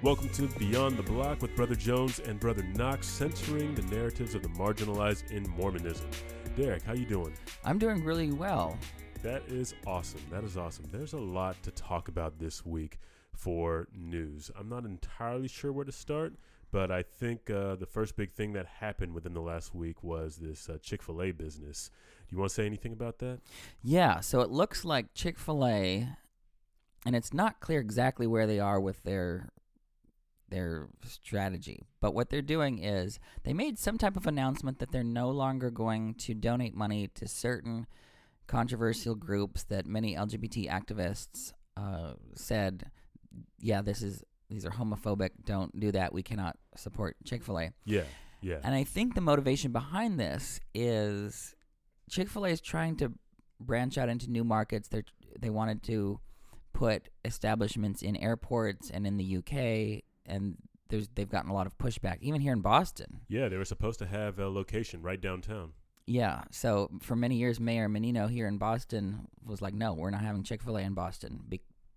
Welcome to Beyond the Block with Brother Jones and Brother Knox, centering the narratives of the marginalized in Mormonism. Derek, how you doing? I'm doing really well. That is awesome. That is awesome. There's a lot to talk about this week for news. I'm not entirely sure where to start, but I think the first big thing that happened within the last week was this Chick-fil-A business. Do you want to say anything about that? Yeah, so it looks like Chick-fil-A, and it's not clear exactly where they are with their strategy. But what they're doing is they made some type of announcement that they're no longer going to donate money to certain controversial groups that many LGBT activists said, yeah, these are homophobic, don't do that, we cannot support Chick-fil-A. Yeah, yeah. And I think the motivation behind this is Chick-fil-A is trying to branch out into new markets. They wanted to put establishments in airports and in the UK, and they've gotten a lot of pushback, even here in Boston. Yeah, they were supposed to have a location right downtown. Yeah, so for many years, Mayor Menino here in Boston was like, no, we're not having Chick-fil-A in Boston,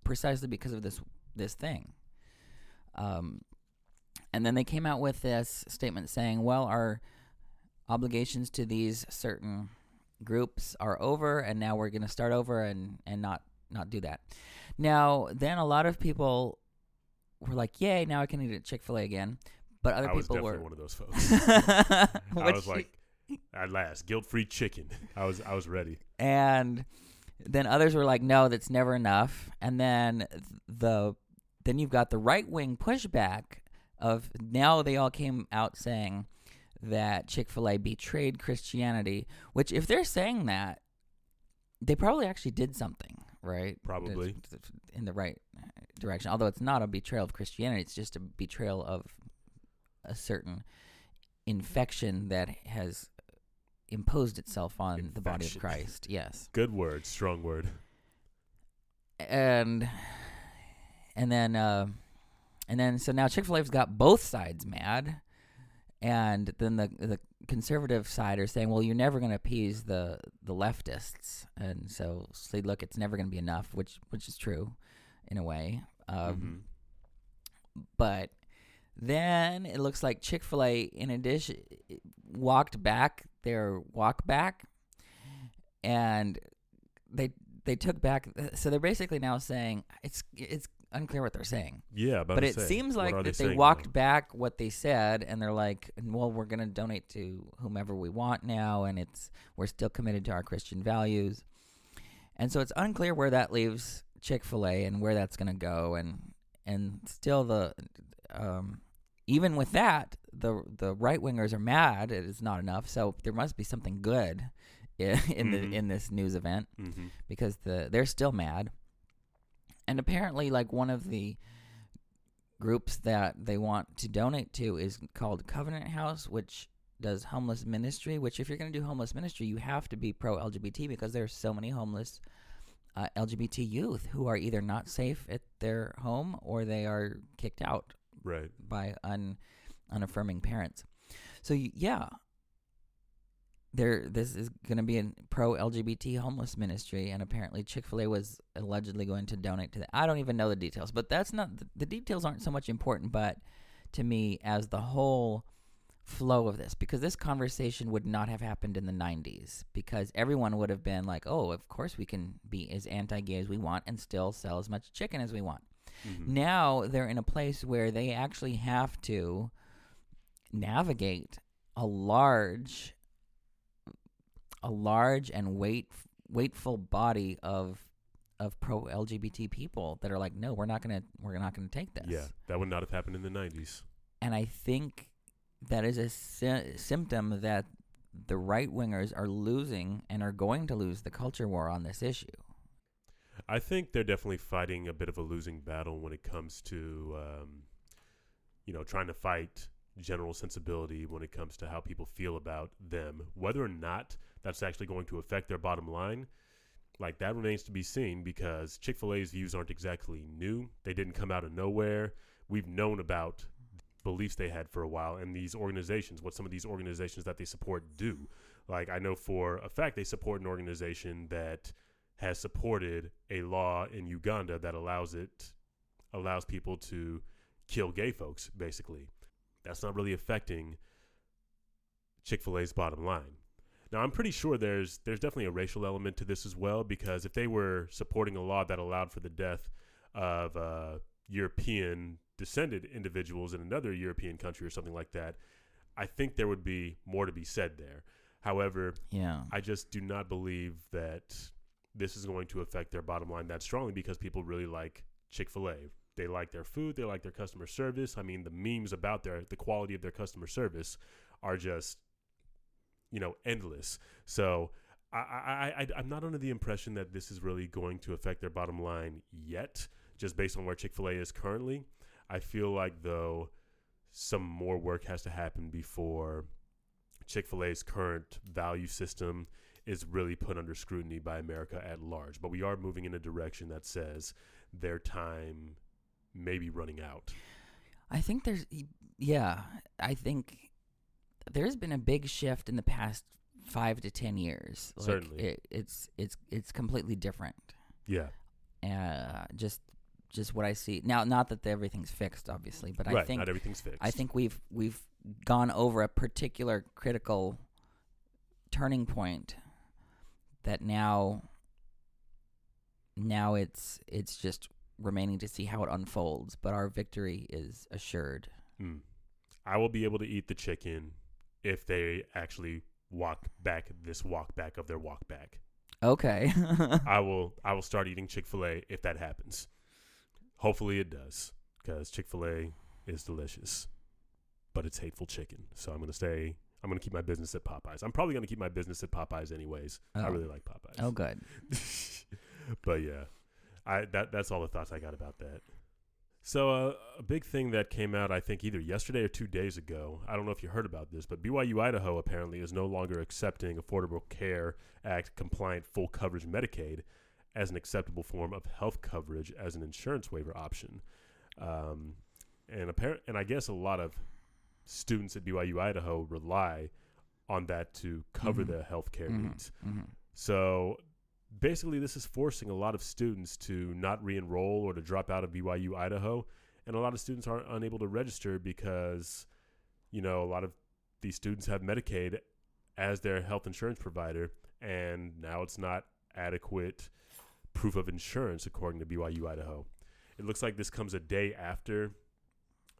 precisely because of this thing. And then they came out with this statement saying, well, our obligations to these certain groups are over, and now we're going to start over and not do that. Now, then a lot of people were like, yay, now I can eat at Chick-fil-A again. But other people were... I was definitely one of those folks. I was like, at last, guilt-free chicken. I was ready. And then others were like, no, that's never enough. And then then you've got the right-wing pushback of now they all came out saying that Chick-fil-A betrayed Christianity, which if they're saying that, they probably actually did something, right? Probably. In the right direction. Although it's not a betrayal of Christianity. It's just a betrayal of a certain infection that has imposed itself on the body of Christ. Yes. Good word. Strong word. And then so now Chick-fil-A's got both sides mad. And then the conservative side are saying, well, you're never going to appease the leftists. And so say, look, it's never going to be enough, which is true in a way. But then it looks like Chick-fil-A, in addition, walked back their walk back. And they took back. So they're basically now saying it's unclear what they're saying. Yeah, but it seems like that they walked back what they said, and they're like, "Well, we're going to donate to whomever we want now, and we're still committed to our Christian values." And so it's unclear where that leaves Chick-fil-A and where that's going to go, and still the even with that, the right wingers are mad. It is not enough, so there must be something good in this news event because they're still mad. And apparently, like, one of the groups that they want to donate to is called Covenant House, which does homeless ministry, which if you're going to do homeless ministry, you have to be pro-LGBT because there are so many homeless LGBT youth who are either not safe at their home or they are kicked out by unaffirming parents. So, yeah, this is going to be a pro-LGBT homeless ministry, and apparently Chick-fil-A was allegedly going to donate to that. I don't even know the details, but that's not the details aren't so much important, but to me as the whole flow of this, because this conversation would not have happened in the 90s, because everyone would have been like, oh, of course we can be as anti-gay as we want and still sell as much chicken as we want. Now they're in a place where they actually have to navigate a large and weightful body of pro LGBT people that are like, no, we're not gonna take this. Yeah, that would not have happened in the 90s. And I think that is a symptom that the right wingers are losing and are going to lose the culture war on this issue. I think they're definitely fighting a bit of a losing battle when it comes to, trying to fight general sensibility when it comes to how people feel about them. Whether or not that's actually going to affect their bottom line, like, that remains to be seen, because Chick-fil-A's views aren't exactly new. They didn't come out of nowhere. We've known about beliefs they had for a while, and these organizations, what some of these organizations that they support do. Like, I know for a fact they support an organization that has supported a law in Uganda that allows people to kill gay folks, basically. That's not really affecting Chick-fil-A's bottom line. Now, I'm pretty sure there's definitely a racial element to this as well, because if they were supporting a law that allowed for the death of European-descended individuals in another European country or something like that, I think there would be more to be said there. However, I just do not believe that this is going to affect their bottom line that strongly, because people really like Chick-fil-A. They like their food. They like their customer service. I mean, the memes about the quality of their customer service are just, you know, endless. So I'm not under the impression that this is really going to affect their bottom line yet, just based on where Chick-fil-A is currently. I feel like, though, some more work has to happen before Chick-fil-A's current value system is really put under scrutiny by America at large. But we are moving in a direction that says their time may be running out. I think there's been a big shift in the past 5 to 10 years. Like, certainly, it's completely different. Yeah, just what I see now. Not that everything's fixed, obviously, but I think not everything's fixed. I think we've gone over a particular critical turning point that now it's just remaining to see how it unfolds. But our victory is assured. Mm. I will be able to eat the chicken if they actually walk back this walk back of their walk back. Okay. I will start eating Chick-fil-A if that happens. Hopefully it does, because Chick-fil-A is delicious, but it's hateful chicken. So I'm going to keep my business at Popeyes. I'm probably going to keep my business at Popeyes anyways. Oh. I really like Popeyes. Oh, good. But yeah, that's all the thoughts I got about that. So a big thing that came out, I think, either yesterday or 2 days ago, I don't know if you heard about this, but BYU-Idaho apparently is no longer accepting Affordable Care Act compliant full coverage Medicaid as an acceptable form of health coverage as an insurance waiver option. And I guess a lot of students at BYU-Idaho rely on that to cover their health care needs. Mm-hmm. So basically, this is forcing a lot of students to not re-enroll or to drop out of BYU-Idaho. And a lot of students are unable to register because, you know, a lot of these students have Medicaid as their health insurance provider. And now it's not adequate proof of insurance, according to BYU-Idaho. It looks like this comes a day after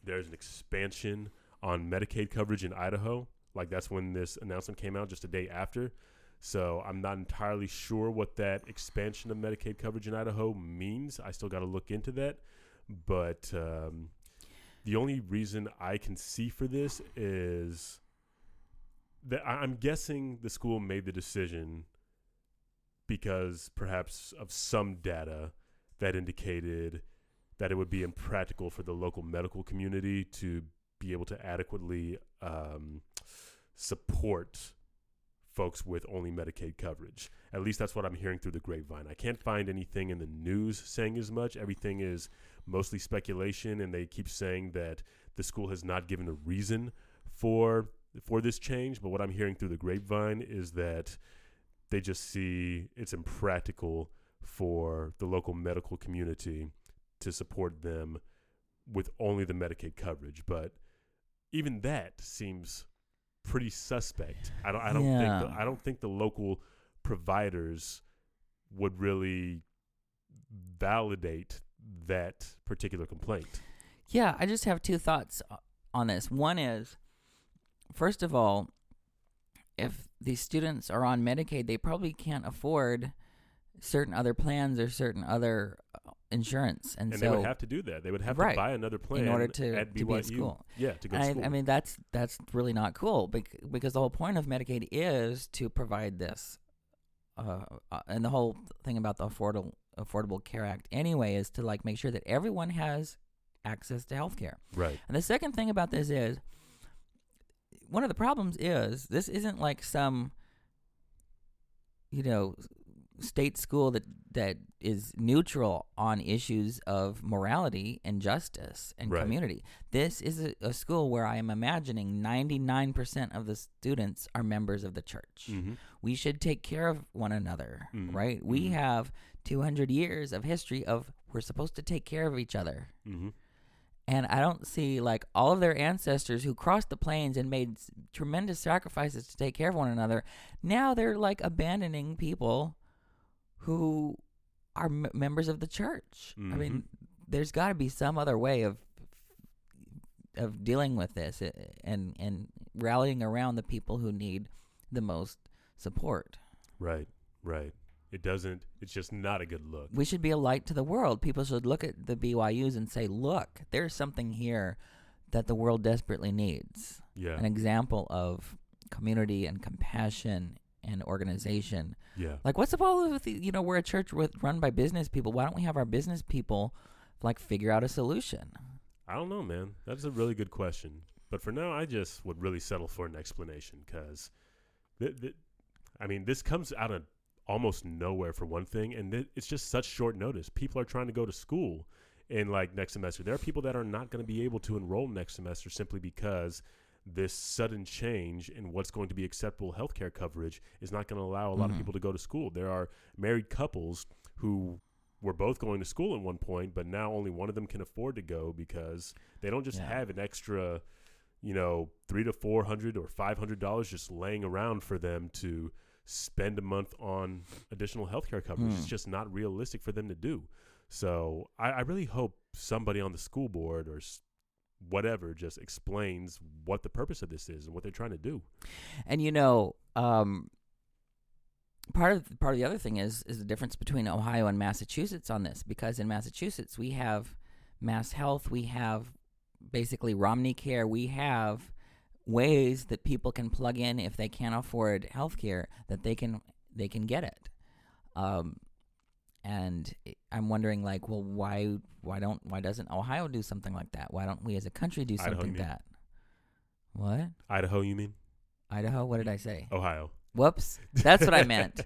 there's an expansion on Medicaid coverage in Idaho. Like, that's when this announcement came out, just a day after. So I'm not entirely sure what that expansion of Medicaid coverage in Idaho means. I still got to look into that. But the only reason I can see for this is that I'm guessing the school made the decision because perhaps of some data that indicated that it would be impractical for the local medical community to be able to adequately support folks with only Medicaid coverage. At least that's what I'm hearing through the grapevine. I can't find anything in the news saying as much. Everything is mostly speculation, and they keep saying that the school has not given a reason for this change. But what I'm hearing through the grapevine is that they just see it's impractical for the local medical community to support them with only the Medicaid coverage. But even that seems pretty suspect. I don't think the local providers would really validate that particular complaint. Yeah, I just have two thoughts on this. One is, first of all, if these students are on Medicaid, they probably can't afford certain other plans or certain other insurance, and so they would have to do that. They would have to buy another plan in order to be at school. Yeah, to go to school. I mean, that's really not cool, because the whole point of Medicaid is to provide this, and the whole thing about the Affordable Care Act anyway is to like make sure that everyone has access to health care. Right. And the second thing about this is, one of the problems is this isn't like some, you know, state school that is neutral on issues of morality and justice and community. This is a school where I am imagining 99% of the students are members of the church. Mm-hmm. We should take care of one another, right? We have 200 years of history of we're supposed to take care of each other. Mm-hmm. And I don't see, like, all of their ancestors who crossed the plains and made tremendous sacrifices to take care of one another, now they're, like, abandoning people who are members of the church. Mm-hmm. I mean, there's got to be some other way of dealing with this and rallying around the people who need the most support. Right, right. It doesn't, it's just not a good look. We should be a light to the world. People should look at the BYUs and say, look, there's something here that the world desperately needs. Yeah. An example of community and compassion and organization. Yeah. Like, what's the problem with, you know, we're a church run by business people. Why don't we have our business people, like, figure out a solution? I don't know, man. That's a really good question. But for now, I just would really settle for an explanation because, I mean, this comes out of almost nowhere for one thing, and it's just such short notice. People are trying to go to school in, like, next semester. There are people that are not going to be able to enroll next semester simply because this sudden change in what's going to be acceptable healthcare coverage is not going to allow a lot of people to go to school. There are married couples who were both going to school at one point, but now only one of them can afford to go because they don't just have an extra, you know, $300 to $400 or $500 just laying around for them to spend a month on additional healthcare coverage. It's just not realistic for them to do. So I really hope somebody on the school board or whatever just explains what the purpose of this is and what they're trying to do. And, you know, part of the other thing is the difference between Ohio and Massachusetts on this, because in Massachusetts we have MassHealth, we have basically Romney Care, we have ways that people can plug in if they can't afford healthcare, that they can get it. And I'm wondering, like, well, why doesn't Ohio do something like that? Why don't we as a country do something like that? What? Idaho, you mean? Idaho? What did I say? Ohio. Whoops. That's what I meant.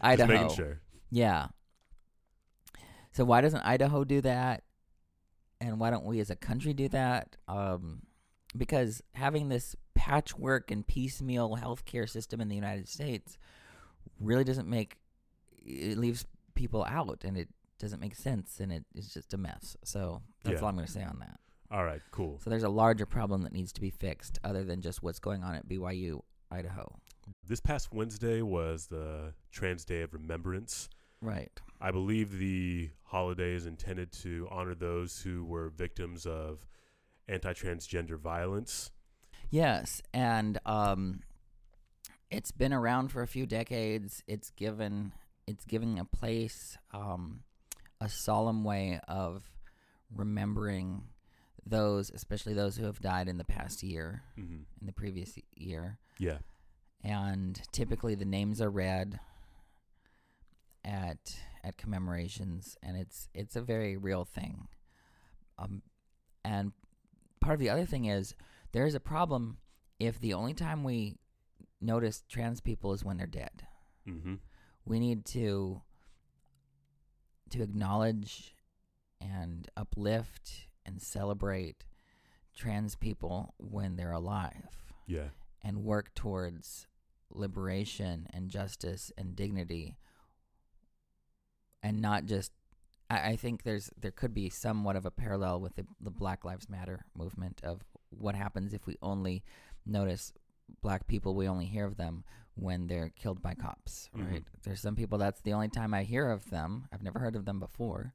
Idaho. Just making sure. Yeah. So why doesn't Idaho do that? And why don't we as a country do that? Because having this patchwork and piecemeal healthcare system in the United States really doesn't make it, leaves people out, and it doesn't make sense, and it's just a mess. So that's all I'm going to say on that. All right, cool. So there's a larger problem that needs to be fixed other than just what's going on at BYU-Idaho. This past Wednesday was the Trans Day of Remembrance. Right. I believe the holiday is intended to honor those who were victims of anti-transgender violence. Yes, and it's been around for a few decades. It's giving a place, a solemn way of remembering those, especially those who have died in the past year, in the previous year. Yeah. And typically the names are read at commemorations, and it's a very real thing. And part of the other thing is there is a problem if the only time we notice trans people is when they're dead. Mm-hmm. We need to acknowledge and uplift and celebrate trans people when they're alive. Yeah. And work towards liberation and justice and dignity, and not just, I think there could be somewhat of a parallel with the Black Lives Matter movement of what happens if we only notice black people, we only hear of them when they're killed by cops, right? Mm-hmm. There's some people, that's the only time I hear of them. I've never heard of them before.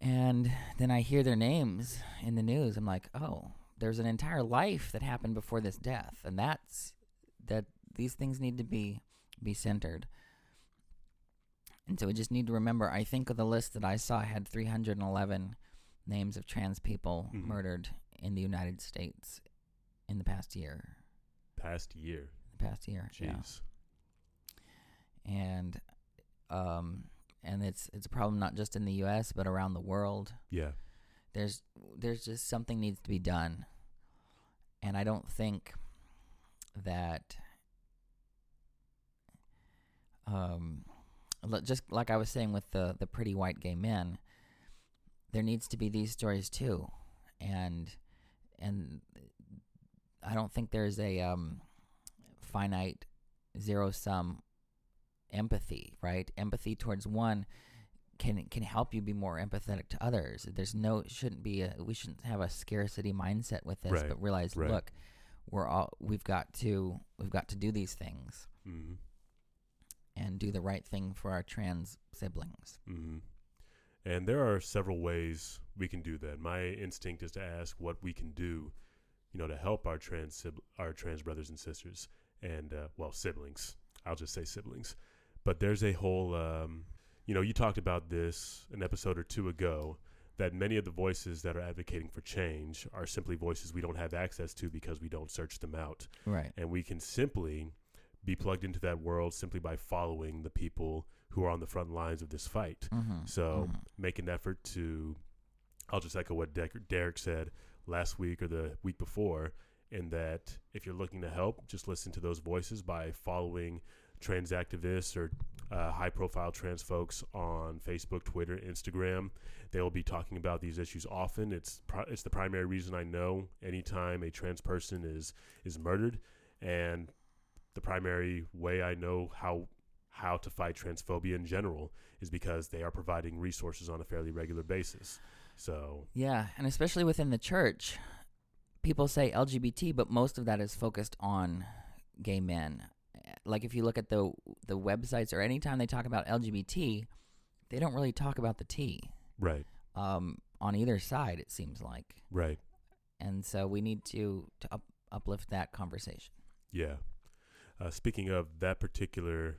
And then I hear their names in the news. I'm like, oh, there's an entire life that happened before this death. And that these things need to be centered. And so we just need to remember, I think the list that I saw had 311 names of trans people murdered in the United States in the past year. Jeez. Yeah. And it's a problem not just in the U.S. but around the world. Yeah. There's just something needs to be done. And I don't think that just like I was saying with the pretty white gay men, there needs to be these stories too, and I don't think there's a finite zero-sum empathy, right? Empathy towards one can help you be more empathetic to others. There's no, it shouldn't be a, we shouldn't have a scarcity mindset with this, right, but realize, right, look, we've got to do these things, mm-hmm, and do the right thing for our trans siblings. Mm-hmm. And there are several ways we can do that. My instinct is to ask what we can do, you know, to help our trans brothers and sisters and, siblings. I'll just say siblings. But there's a whole, you talked about this an episode or two ago, that many of the voices that are advocating for change are simply voices we don't have access to because we don't search them out. Right. And we can simply be plugged into that world simply by following the people who are on the front lines of this fight. Mm-hmm. So make an effort to, I'll just echo what Derek said last week or the week before, in that if you're looking to help, just listen to those voices by following trans activists or high-profile trans folks on Facebook, Twitter, Instagram. They will be talking about these issues often. It's the primary reason I know anytime a trans person is murdered, and the primary way I know how to fight transphobia in general is because they are providing resources on a fairly regular basis. So yeah, and especially within the church, people say LGBT, but most of that is focused on gay men. Like if you look at the websites or anytime they talk about LGBT, they don't really talk about the T. Right. On either side, it seems like. Right. And so we need to uplift that conversation. Yeah. Speaking of that particular,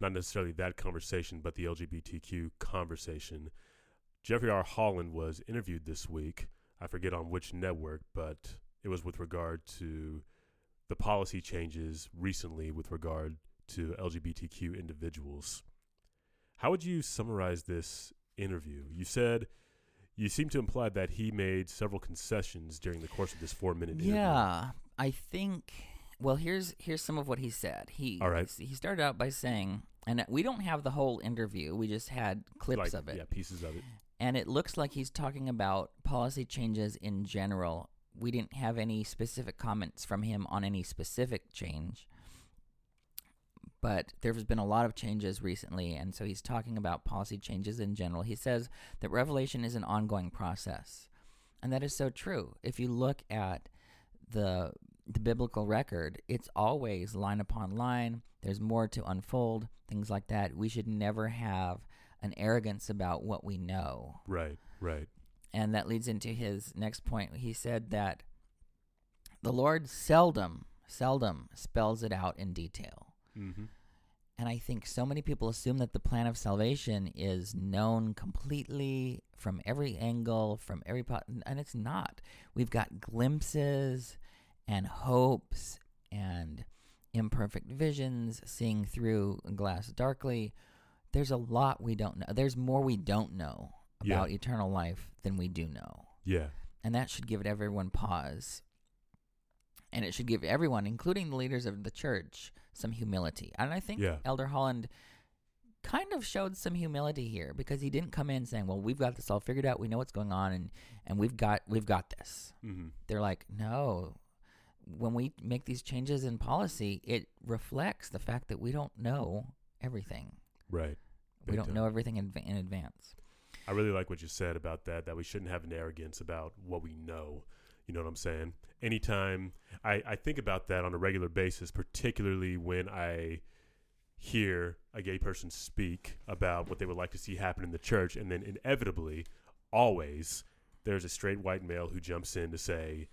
not necessarily that conversation, but the LGBTQ conversation, Jeffrey R. Holland was interviewed this week. I forget on which network, but it was with regard to the policy changes recently with regard to LGBTQ individuals. How would you summarize this interview? You said, you seem to imply that he made several concessions during the course of this 4-minute interview. Yeah, I think... Well, here's some of what he said. He started out by saying, and we don't have the whole interview. We just had clips of it. Yeah, pieces of it. And it looks like he's talking about policy changes in general. We didn't have any specific comments from him on any specific change. But there's been a lot of changes recently, and so he's talking about policy changes in general. He says that revelation is an ongoing process. And that is so true. If you look at the biblical record, it's always line upon line. There's more to unfold, things like that. We should never have an arrogance about what we know. Right, right. And that leads into his next point. He said that the Lord seldom spells it out in detail. Mm-hmm. And I think so many people assume that the plan of salvation is known completely from every angle, from every and it's not. We've got glimpses and hopes and imperfect visions, seeing through glass darkly. There's a lot we don't know. There's more we don't know about eternal life than we do know. Yeah. And that should give everyone pause. And it should give everyone, including the leaders of the church, some humility. And I think Elder Holland kind of showed some humility here, because he didn't come in saying, well, we've got this all figured out. We know what's going on, and we've got this. Mm-hmm. They're like, no. When we make these changes in policy, it reflects the fact that we don't know everything. Right. We don't know everything in advance. I really like what you said about that we shouldn't have an arrogance about what we know. You know what I'm saying? Anytime I think about that on a regular basis, particularly when I hear a gay person speak about what they would like to see happen in the church, and then inevitably, always, there's a straight white male who jumps in to say,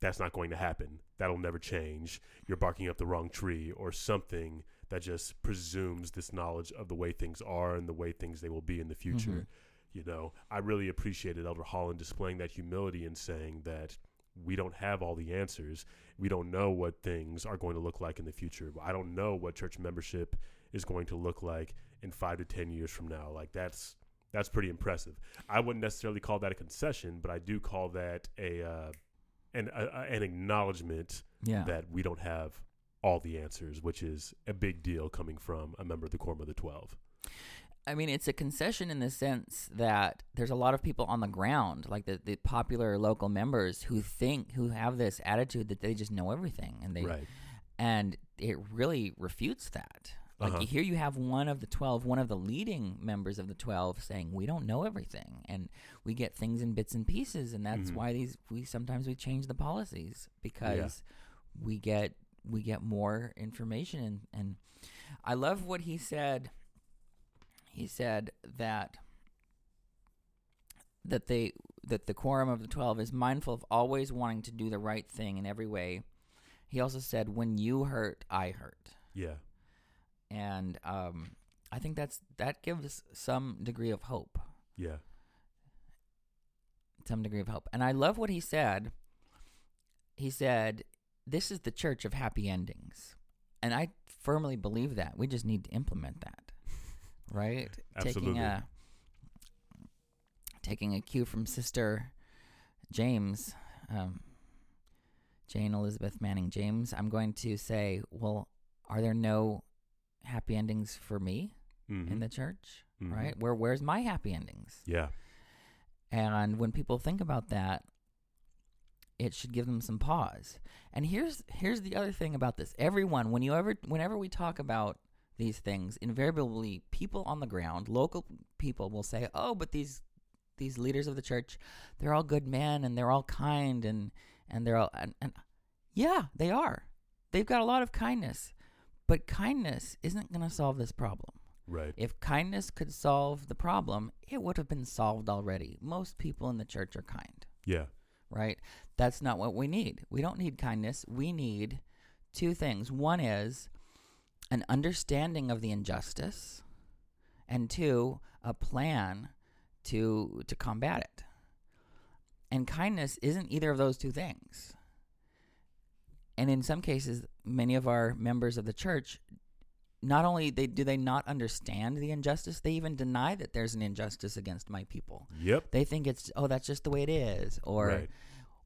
that's not going to happen. That'll never change. You're barking up the wrong tree, or something that just presumes this knowledge of the way things are and the way things they will be in the future. Mm-hmm. You know, I really appreciated Elder Holland displaying that humility and saying that we don't have all the answers. We don't know what things are going to look like in the future. I don't know what church membership is going to look like in 5 to 10 years from now. Like that's pretty impressive. I wouldn't necessarily call that a concession, but I do call that an acknowledgement that we don't have all the answers, which is a big deal coming from a member of the Quorum of the 12. I mean, it's a concession in the sense that there's a lot of people on the ground, like the popular local members, who have this attitude that they just know everything, and it really refutes that. Like here you have one of the 12, one of the leading members of the 12 saying, we don't know everything, and we get things in bits and pieces, and that's why we sometimes change the policies, because we get more information. And I love what he said. He said that the quorum of the 12 is mindful of always wanting to do the right thing in every way. He also said, when you hurt, I hurt. Yeah. And I think that gives some degree of hope. Yeah. Some degree of hope. And I love what he said. He said, this is the church of happy endings. And I firmly believe that. We just need to implement that. Right? Absolutely. Taking a cue from Sister James, Jane Elizabeth Manning James, I'm going to say, well, are there no happy endings for me in the church? Mm-hmm. Right? Where's my happy endings? Yeah. And when people think about that, it should give them some pause. And here's the other thing about this. Everyone, whenever we talk about these things, invariably people on the ground, local people, will say, "Oh, but these leaders of the church, they're all good men and they're all kind and they're all and yeah, they are. They've got a lot of kindness, but kindness isn't going to solve this problem." Right. If kindness could solve the problem, it would have been solved already. Most people in the church are kind. Yeah. Right? That's not what we need. We don't need kindness. We need two things. One is an understanding of the injustice, and two, a plan to combat it. And kindness isn't either of those two things. And in some cases, many of our members of the church, not only do they not understand the injustice, they even deny that there's an injustice against my people. Yep. They think it's, oh, that's just the way it is, or right.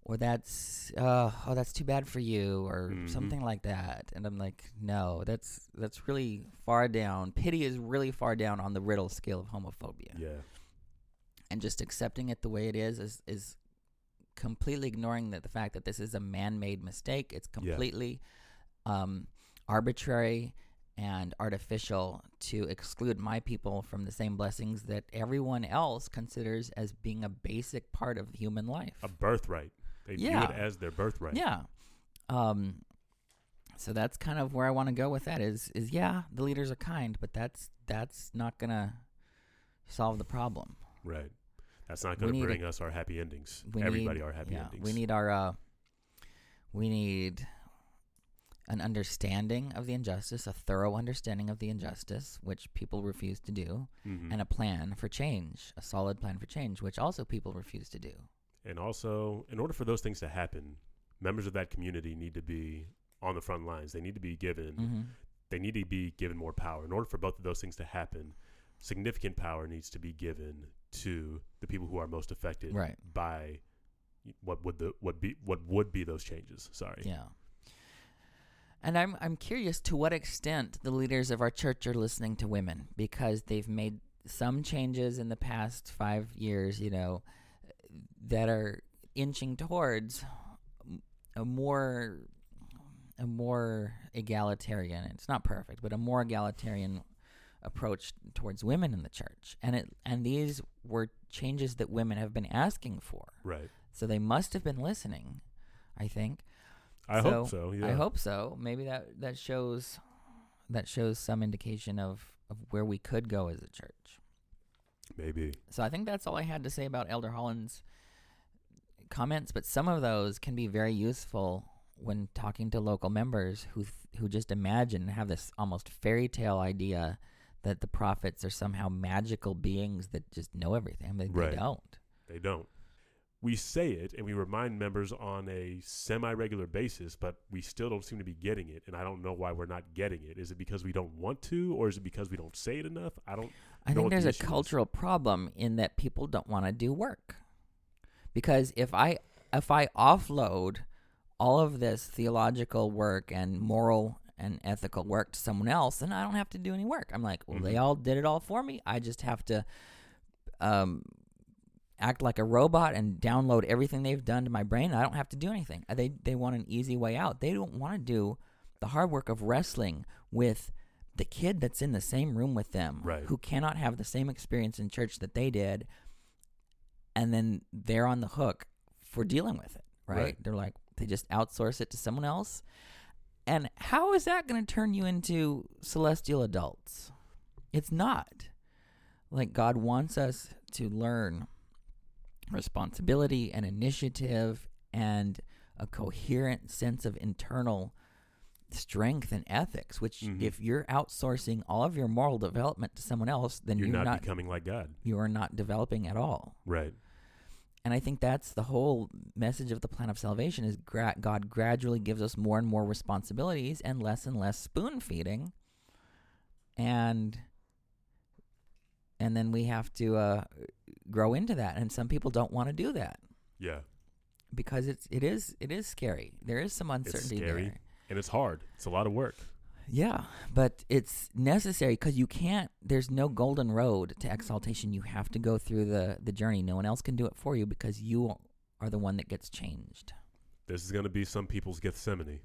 or that's oh, that's too bad for you, or something like that. And I'm like, no, that's really far down. Pity is really far down on the riddle scale of homophobia. Yeah. And just accepting it the way it is completely ignoring the fact that this is a man-made mistake. It's completely arbitrary and artificial to exclude my people from the same blessings that everyone else considers as being a basic part of human life. A birthright. They view it as their birthright. Yeah. So that's kind of where I want to go with that is yeah, the leaders are kind, but that's not going to solve the problem. Right. That's not going to bring us our happy endings. Everybody our happy endings. We need we need an understanding of the injustice, a thorough understanding of the injustice, which people refuse to do, and a plan for change, a solid plan for change, which also people refuse to do. And also, in order for those things to happen, members of that community need to be on the front lines. They need to be given more power. In order for both of those things to happen, significant power needs to be given to the people who are most affected by what would be those changes. Sorry. Yeah. And I'm curious to what extent the leaders of our church are listening to women, because they've made some changes in the past 5 years, you know, that are inching towards a more egalitarian. It's not perfect, but a more egalitarian approach towards women in the church. And these were changes that women have been asking for. Right. So they must have been listening, I think. I hope so. Yeah. I hope so. Maybe that shows some indication of where we could go as a church. Maybe. So I think that's all I had to say about Elder Holland's comments, but some of those can be very useful when talking to local members who just imagine, have this almost fairy tale idea that the prophets are somehow magical beings that just know everything. They don't. They don't. We say it and we remind members on a semi-regular basis, but we still don't seem to be getting it. And I don't know why we're not getting it. Is it because we don't want to, or is it because we don't say it enough? I think there's a cultural problem in that people don't want to do work. Because if I offload all of this theological work and moral and ethical work to someone else, then I don't have to do any work. I'm like, well, they all did it all for me. I just have to act like a robot and download everything they've done to my brain. I don't have to do anything. They want an easy way out. They don't want to do the hard work of wrestling with the kid that's in the same room with them, right, who cannot have the same experience in church that they did, and then they're on the hook for dealing with it, right? They're like, they just outsource it to someone else. And how is that going to turn you into celestial adults? It's not. Like, God wants us to learn responsibility and initiative and a coherent sense of internal strength and ethics, which if you're outsourcing all of your moral development to someone else, then you're not becoming like God. You are not developing at all. Right. And I think that's the whole message of the plan of salvation is God gradually gives us more and more responsibilities and less spoon feeding. And then we have to grow into that. And some people don't want to do that. Yeah. Because it is scary. There is some uncertainty. It's scary. There. And it's hard. It's a lot of work. Yeah. But it's necessary because you can't, there's no golden road to exaltation. You have to go through the journey. No one else can do it for you because you are the one that gets changed. This is going to be some people's Gethsemane.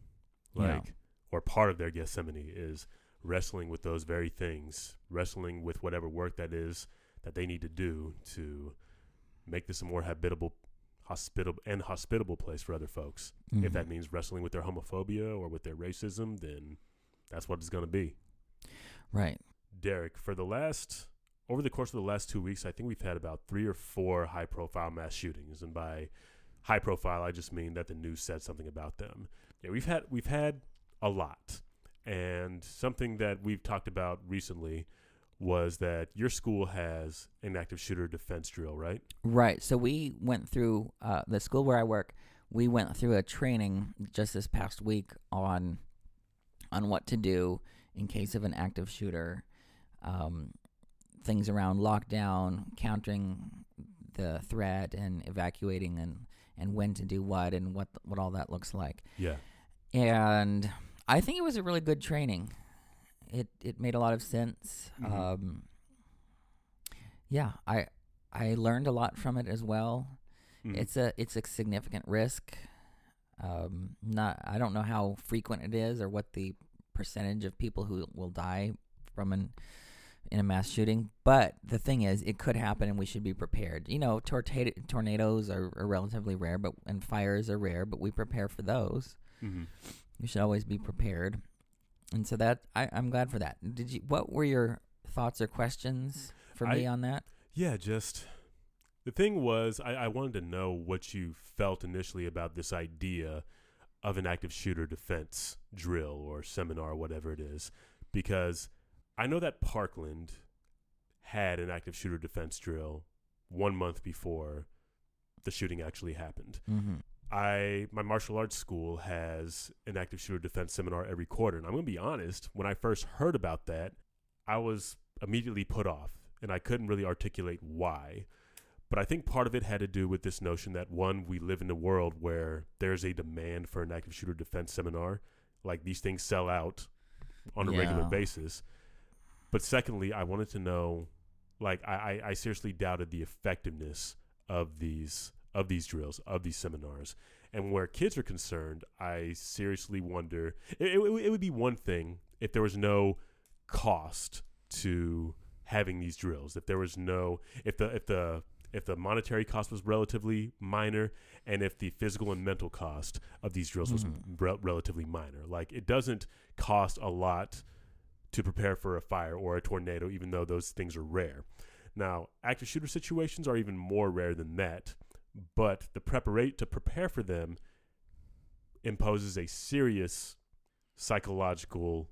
Or part of their Gethsemane is wrestling with those very things, wrestling with whatever work that is that they need to do to make this a more hospitable place for other folks. Mm-hmm. If that means wrestling with their homophobia or with their racism, then that's what it's going to be. Right. Derek, over the course of the last 2 weeks, I think we've had about 3 or 4 high-profile mass shootings. And by high-profile, I just mean that the news said something about them. Yeah, we've had a lot. And something that we've talked about recently was that your school has an active shooter defense drill, right? Right. So we went through the school where I work. We went through a training just this past week on what to do in case of an active shooter, things around lockdown, countering the threat, and evacuating, and when to do what, and what all that looks like. Yeah. And I think it was a really good training. It made a lot of sense. Mm-hmm. I learned a lot from it as well. Mm. It's a significant risk. I don't know how frequent it is or what the percentage of people who will die from in a mass shooting. But the thing is, it could happen, and we should be prepared. You know, tornadoes are relatively rare, and fires are rare, but we prepare for those. Mm-hmm. You should always be prepared. And so that I'm glad for that. What were your thoughts or questions for me on that? Yeah, just the thing was I wanted to know what you felt initially about this idea of an active shooter defense drill or seminar, whatever it is, because I know that Parkland had an active shooter defense drill 1 month before the shooting actually happened. Mm-hmm. My martial arts school has an active shooter defense seminar every quarter. And I'm going to be honest, when I first heard about that, I was immediately put off and I couldn't really articulate why. But I think part of it had to do with this notion that, one, we live in a world where there's a demand for an active shooter defense seminar. Like, these things sell out on a regular basis. But secondly, I wanted to know, like, I seriously doubted the effectiveness of these drills, of these seminars. And where kids are concerned, I seriously wonder, it would be one thing if there was no cost to having these drills, if there was no, if the monetary cost was relatively minor, and if the physical and mental cost of these drills was relatively minor. Like, it doesn't cost a lot to prepare for a fire or a tornado, even though those things are rare. Now, active shooter situations are even more rare than that. But to prepare for them imposes a serious psychological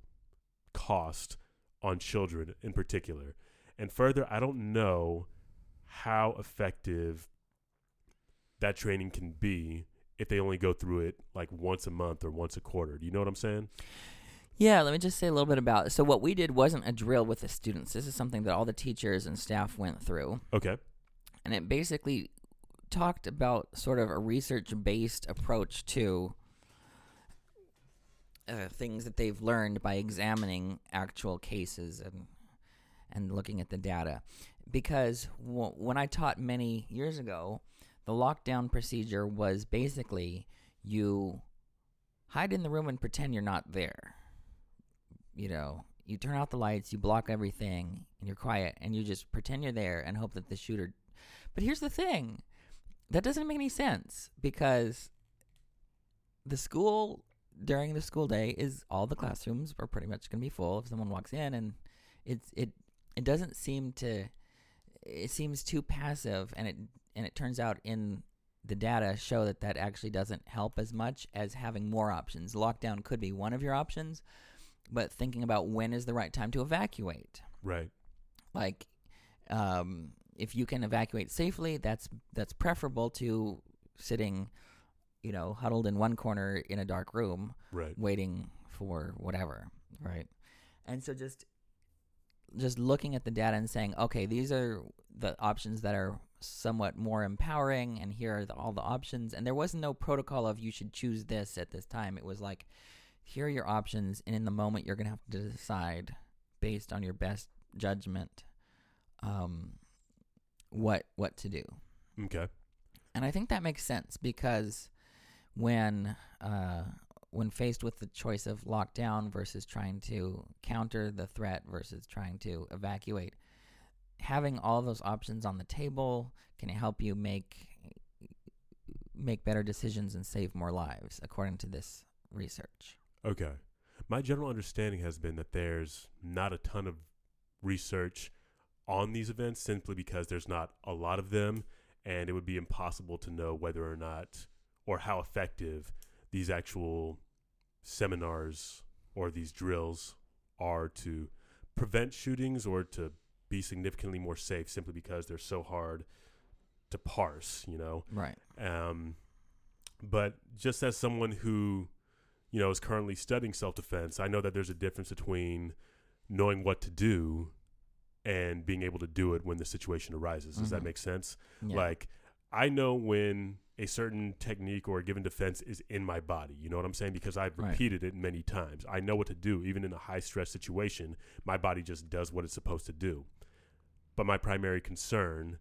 cost on children in particular. And further, I don't know how effective that training can be if they only go through it like once a month or once a quarter. Do you know what I'm saying? Yeah, let me just say a little bit about it. So what we did wasn't a drill with the students. This is something that all the teachers and staff went through. Okay. And it basically talked about sort of a research-based approach to things that they've learned by examining actual cases and looking at the data. Because when I taught many years ago, the lockdown procedure was basically you hide in the room and pretend you're not there. You know, You turn off the lights, you block everything, and you're quiet, and you just pretend you're there and hope that the shooter... But here's the thing. That doesn't make any sense, because the school, during the school day, is all the classrooms are pretty much going to be full if someone walks in, and it doesn't seem to... It seems too passive, and it turns out in the data show that actually doesn't help as much as having more options. Lockdown could be one of your options, but thinking about when is the right time to evacuate. Right. Like, if you can evacuate safely, that's preferable to sitting, huddled in one corner in a dark room, right, waiting for whatever, right? And so just looking at the data and saying, okay, these are the options that are somewhat more empowering, and here are all the options. And there was no protocol of you should choose this at this time. It was like, here are your options, and in the moment you're going to have to decide based on your best judgment what to do. Okay. And I think that makes sense, because when faced with the choice of lockdown versus trying to counter the threat versus trying to evacuate, having all those options on the table can help you make better decisions and save more lives, according to this research. Okay. My general understanding has been that there's not a ton of research on these events, simply because there's not a lot of them, and it would be impossible to know whether or not or how effective these actual seminars or these drills are to prevent shootings or to be significantly more safe, simply because they're so hard to parse, Right. But just as someone who, is currently studying self-defense, I know that there's a difference between knowing what to do and being able to do it when the situation arises. Does that make sense? Yeah. Like, I know when a certain technique or a given defense is in my body. You know what I'm saying? Because I've repeated it many times. I know what to do. Even in a high stress situation, my body just does what it's supposed to do. But my primary concern,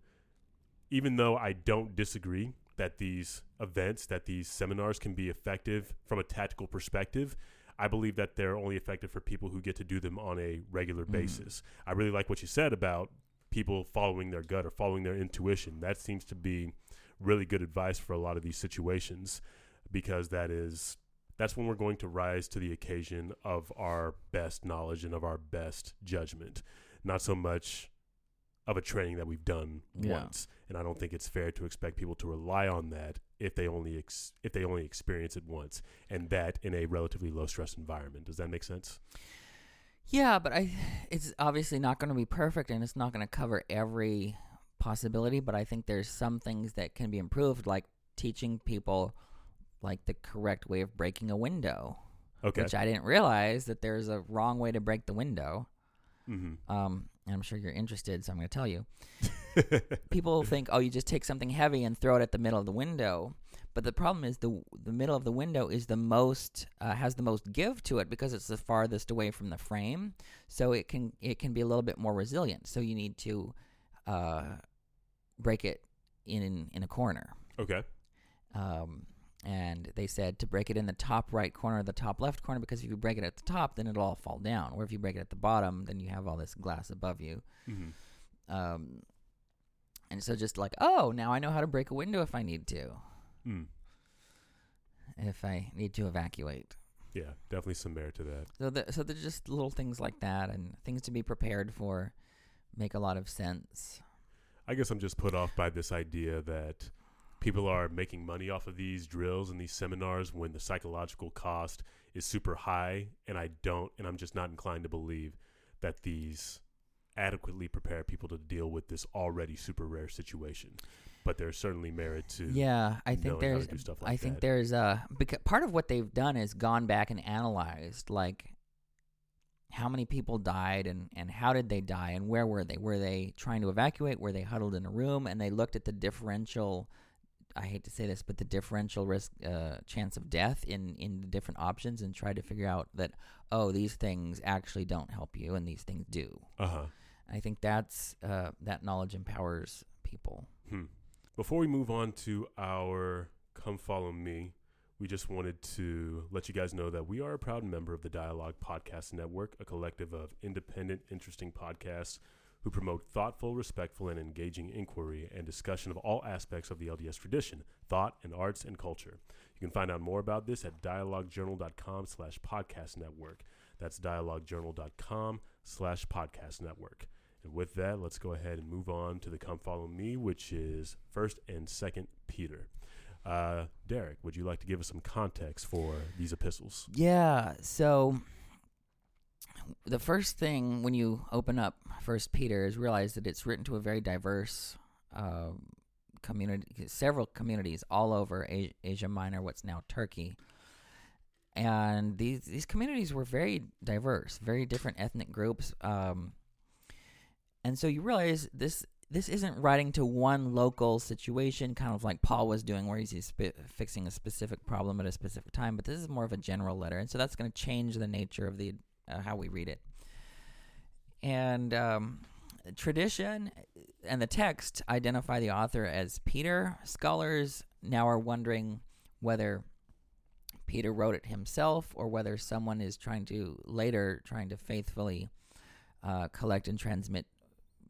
even though I don't disagree that these events, that these seminars can be effective from a tactical perspective, I believe that they're only effective for people who get to do them on a regular basis. I really like what you said about people following their gut or following their intuition. That seems to be really good advice for a lot of these situations, because that's when we're going to rise to the occasion of our best knowledge and of our best judgment, not so much of a training that we've done once. And I don't think it's fair to expect people to rely on that if they only experience it once, and that in a relatively low stress environment. Does that make sense? Yeah, but it's obviously not going to be perfect, and it's not going to cover every possibility, but I think there's some things that can be improved, like teaching people like the correct way of breaking a window. Okay. Which I didn't realize that there's a wrong way to break the window. And I'm sure you're interested, so I'm going to tell you. People think, oh, you just take something heavy and throw it at the middle of the window. But the problem is the middle of the window is the most has the most give to it, because it's the farthest away from the frame, so it can be a little bit more resilient. So you need to break it in a corner. Okay. And they said to break it in the top right corner, the top left corner, because if you break it at the top, then it'll all fall down. Or if you break it at the bottom, then you have all this glass above you. And so just like, oh, now I know how to break a window if I need to. If I need to evacuate. Yeah, definitely some merit to that. So there's just little things like that, and things to be prepared for make a lot of sense. I guess I'm just put off by this idea that people are making money off of these drills and these seminars when the psychological cost is super high, and I'm just not inclined to believe that these adequately prepare people to deal with this already super rare situation. But there's certainly merit to because part of what they've done is gone back and analyzed like how many people died and how did they die and where were they? Were they trying to evacuate? Were they huddled in a room? And they looked at the differential. I hate to say this, but the differential risk chance of death in the different options, and try to figure out that, oh, these things actually don't help you and these things do. I think that's that knowledge empowers people. Before we move on to our Come Follow Me, We just wanted to let you guys know that we are a proud member of the Dialogue Podcast Network, a collective of independent, interesting podcasts who promote thoughtful, respectful, and engaging inquiry and discussion of all aspects of the LDS tradition, thought and arts and culture. You can find out more about this at dialoguejournal.com/podcast network. That's dialoguejournal.com/podcast network. And with that, let's go ahead and move on to the Come Follow Me, which is First and Second Peter. Derek, would you like to give us some context for these epistles? Yeah, so the first thing when you open up First Peter is realize that it's written to a very diverse community, several communities all over Asia Minor, what's now Turkey. And these communities were very diverse, very different ethnic groups. And so you realize this isn't writing to one local situation, kind of like Paul was doing, where he's fixing a specific problem at a specific time, but this is more of a general letter, and so that's going to change the nature of the how we read it. And tradition and the text identify the author as Peter. Scholars now are wondering whether Peter wrote it himself or whether someone is trying to faithfully collect and transmit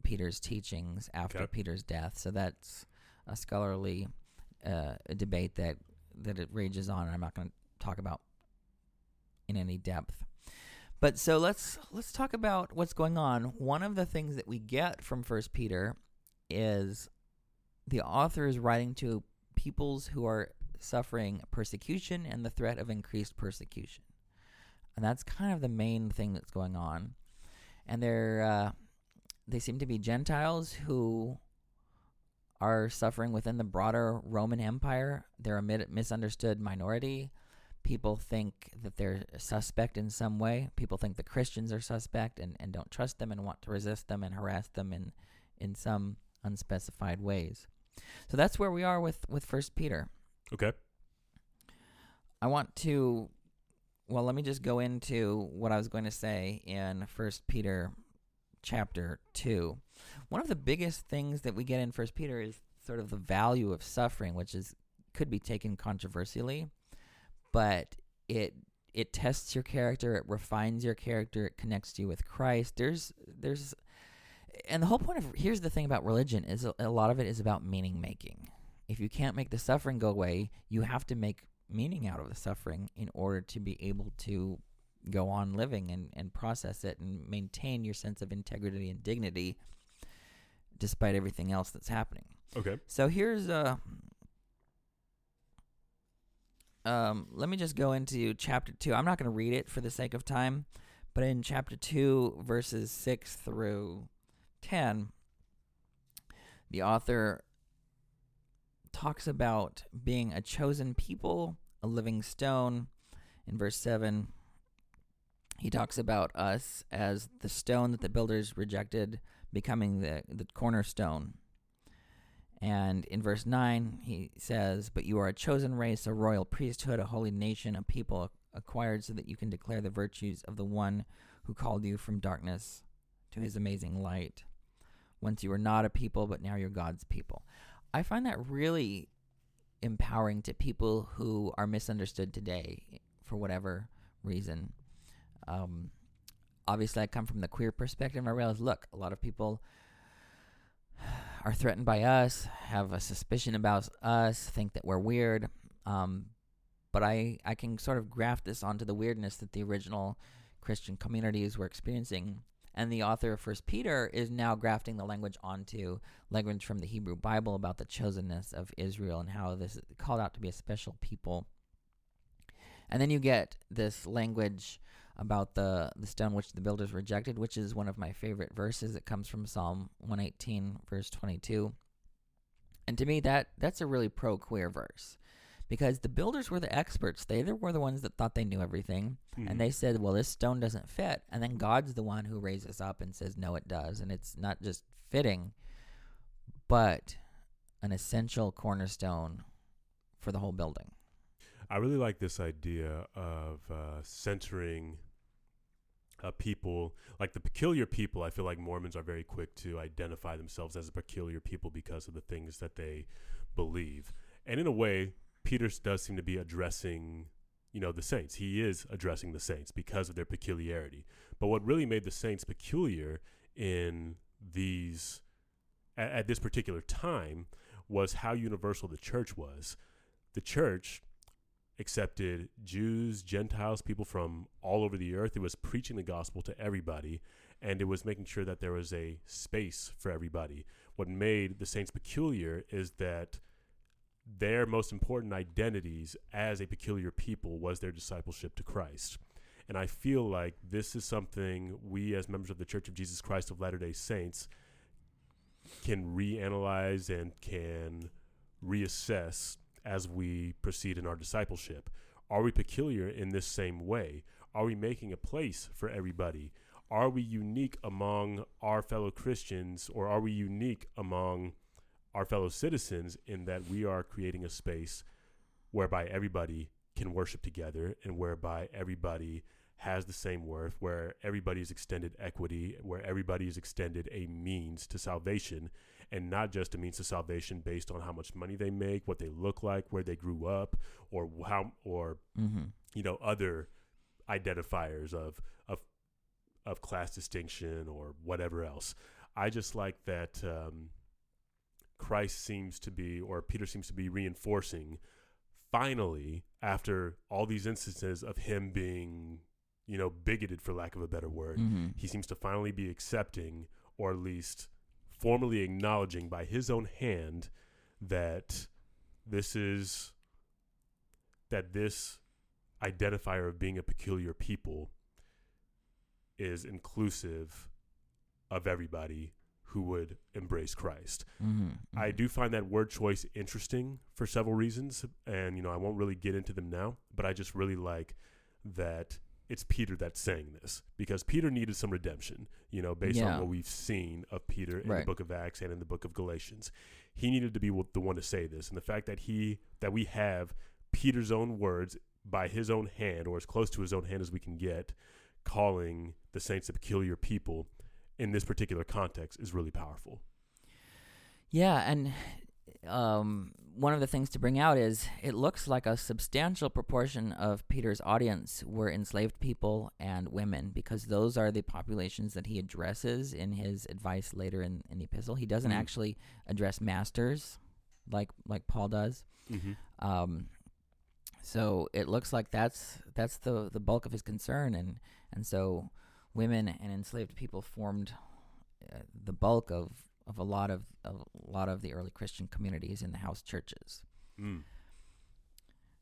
Peter's teachings after Peter's death. So that's a scholarly debate that it rages on, and I'm not going to talk about in any depth. But so let's talk about what's going on. One of the things that we get from First Peter is the author is writing to peoples who are suffering persecution and the threat of increased persecution. And that's kind of the main thing that's going on. And they seem to be Gentiles who are suffering within the broader Roman Empire. They're a misunderstood minority. People think that they're suspect in some way. People think the Christians are suspect and don't trust them and want to resist them and harass them in some unspecified ways. So that's where we are with 1 Peter. Okay. Let me just go into what I was going to say in 1 Peter Chapter 2. One of the biggest things that we get in First Peter is sort of the value of suffering, which could be taken controversially, but it tests your character, it refines your character, it connects you with Christ. And the whole point of here's the thing about religion is a lot of it is about meaning making. If you can't make the suffering go away, you have to make meaning out of the suffering in order to be able to go on living and process it and maintain your sense of integrity and dignity despite everything else that's happening. Okay. So here's let me just go into chapter 2. I'm not going to read it for the sake of time, but in chapter 2, verses 6 through 10, the author talks about being a chosen people, a living stone. In verse 7, he talks about us as the stone that the builders rejected, becoming the cornerstone. And in verse 9, he says, "But you are a chosen race, a royal priesthood, a holy nation, a people acquired so that you can declare the virtues of the one who called you from darkness to his amazing light. Once you were not a people, but now you're God's people." I find that really empowering to people who are misunderstood today for whatever reason. Obviously I come from the queer perspective. I realize, look, a lot of people are threatened by us, have a suspicion about us, think that we're weird. But I can sort of graft this onto the weirdness that the original Christian communities were experiencing. And the author of 1 Peter is now grafting the language onto language from the Hebrew Bible about the chosenness of Israel and how this is called out to be a special people. And then you get this language about the stone which the builders rejected, which is one of my favorite verses. It comes from Psalm 118, verse 22. And to me, that's a really pro-queer verse, because the builders were the experts. They were the ones that thought they knew everything, and they said, well, this stone doesn't fit. And then God's the one who raises up and says, no, it does. And it's not just fitting, but an essential cornerstone for the whole building. I really like this idea of centering people, like the peculiar people. I feel like Mormons are very quick to identify themselves as a peculiar people because of the things that they believe. And in a way, Peter does seem to be addressing, you know, the saints. He is addressing the saints because of their peculiarity. But what really made the saints peculiar in these at this particular time was how universal the church was. The church accepted Jews, Gentiles, people from all over the earth. It was preaching the gospel to everybody, and it was making sure that there was a space for everybody. What made the saints peculiar is that their most important identities as a peculiar people was their discipleship to Christ. And I feel like this is something we as members of the Church of Jesus Christ of Latter-day Saints can reanalyze and can reassess as we proceed in our discipleship. Are we peculiar in this same way? Are we making a place for everybody? Are we unique among our fellow Christians, or are we unique among our fellow citizens in that we are creating a space whereby everybody can worship together and whereby everybody has the same worth, where everybody is extended equity, where everybody is extended a means to salvation, and not just a means to salvation based on how much money they make, what they look like, where they grew up, or how, or you know, other identifiers of class distinction or whatever else. I just like that Christ seems to be, or Peter seems to be reinforcing, finally, after all these instances of him being, you know, bigoted, for lack of a better word, he seems to finally be accepting, or at least formally acknowledging by his own hand, that this identifier of being a peculiar people is inclusive of everybody who would embrace Christ. I do find that word choice interesting for several reasons, and, you know, I won't really get into them now, but I just really like that it's Peter that's saying this, because Peter needed some redemption, you know, based on what we've seen of Peter in the book of Acts and in the book of Galatians. He needed to be the one to say this, and the fact that we have Peter's own words by his own hand, or as close to his own hand as we can get, calling the saints a peculiar people in this particular context is really powerful. Yeah, and one of the things to bring out is it looks like a substantial proportion of Peter's audience were enslaved people and women, because those are the populations that he addresses in his advice later in the epistle. He doesn't actually address masters like Paul does. So it looks like that's the bulk of his concern, and so women and enslaved people formed the bulk of a lot of the early Christian communities in the house churches.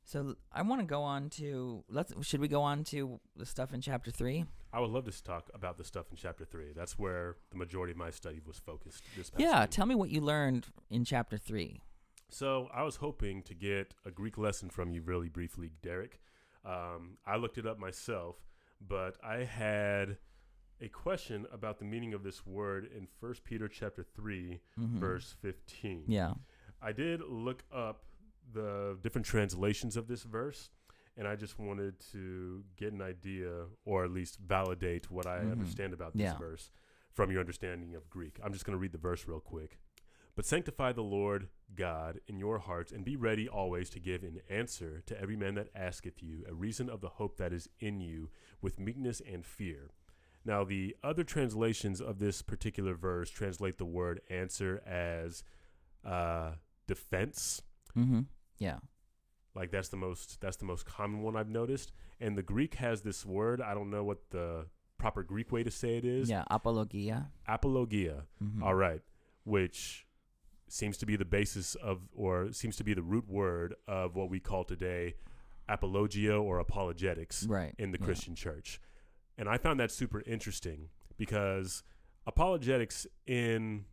So I want to go on to should we go on to the stuff in chapter 3? I would love to talk about the stuff in chapter 3. That's where the majority of my study was focused this past week. Tell me what you learned in chapter 3. So I was hoping to get a Greek lesson from you really briefly, Derek. I looked it up myself, but I had a question about the meaning of this word in First Peter chapter 3, verse 15. Yeah. I did look up the different translations of this verse, and I just wanted to get an idea, or at least validate what I understand about this verse from your understanding of Greek. I'm just going to read the verse real quick. But sanctify the Lord God in your hearts, and be ready always to give an answer to every man that asketh you a reason of the hope that is in you, with meekness and fear. Now, the other translations of this particular verse translate the word answer as defense. Yeah. Like that's the most common one I've noticed. And the Greek has this word. I don't know what the proper Greek way to say it is. Yeah, apologia. Apologia. All right. Which seems to be the basis of, or seems to be the root word of what we call today apologia or apologetics in the Christian church. And I found that super interesting, because apologetics in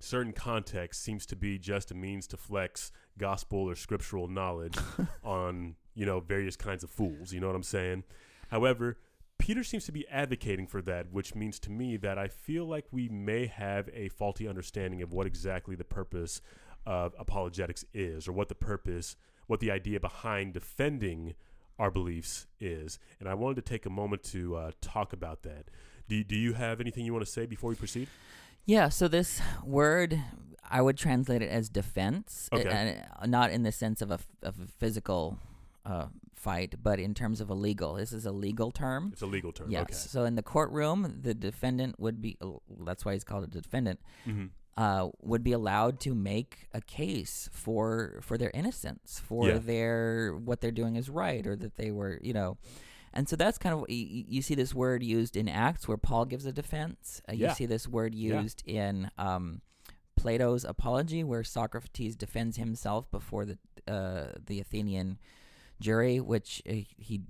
certain contexts seems to be just a means to flex gospel or scriptural knowledge on, you know, various kinds of fools. You know what I'm saying? However, Peter seems to be advocating for that, which means to me that I feel like we may have a faulty understanding of what exactly the purpose of apologetics is, or what the idea behind defending our beliefs is. And I wanted to take a moment to talk about that. Do you have anything you want to say before we proceed? Yeah, so this word, I would translate it as defense, okay. Not in the sense of a physical fight, but in terms of a legal. This is a legal term. It's a legal term, yes. Okay. So in the courtroom, the defendant would be, that's why he's called a defendant, would be allowed to make a case for their innocence, for their what they're doing is right, or that they were, you know. And so that's kind of what you see this word used in Acts where Paul gives a defense. You see this word used in Plato's Apology where Socrates defends himself before the Athenian jury, which he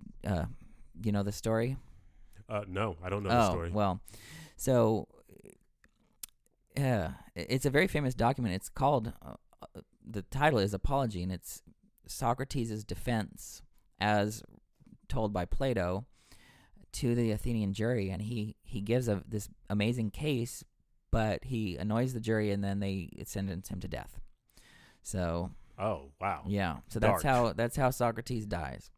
you know the story? No, I don't know the story. Well, so it's a very famous document. It's called, the title is Apology, and it's Socrates' defense as told by Plato to the Athenian jury, and he gives this amazing case, but he annoys the jury, and then they sentence him to death. So, oh wow, yeah. So that's how Socrates dies.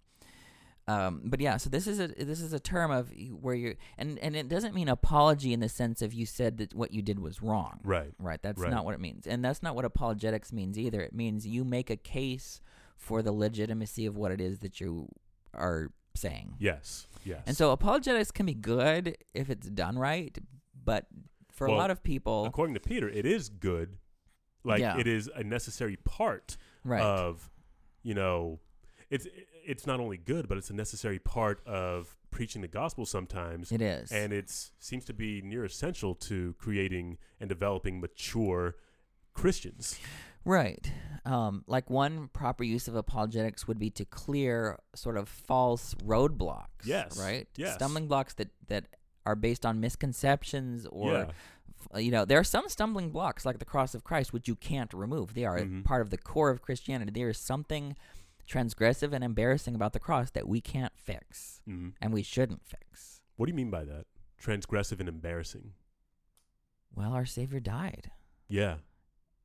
But yeah, so this is a term of where you're, and it doesn't mean apology in the sense of you said that what you did was wrong. Right. That's not what it means, and that's not what apologetics means either. It means you make a case for the legitimacy of what it is that you are saying. Yes. And so apologetics can be good if it's done right, but for a lot of people, according to Peter, it is good. Like it is a necessary part of, you know, it's not only good, but it's a necessary part of preaching the gospel sometimes. It is. And it seems to be near essential to creating and developing mature Christians. Right. Like one proper use of apologetics would be to clear sort of false roadblocks. Yes. Right? Yes. Stumbling blocks that are based on misconceptions or, you know, there are some stumbling blocks like the cross of Christ, which you can't remove. They are part of the core of Christianity. There is something transgressive and embarrassing about the cross that we can't fix and we shouldn't fix. What do you mean by that? Transgressive and embarrassing? Well, our Savior died. Yeah.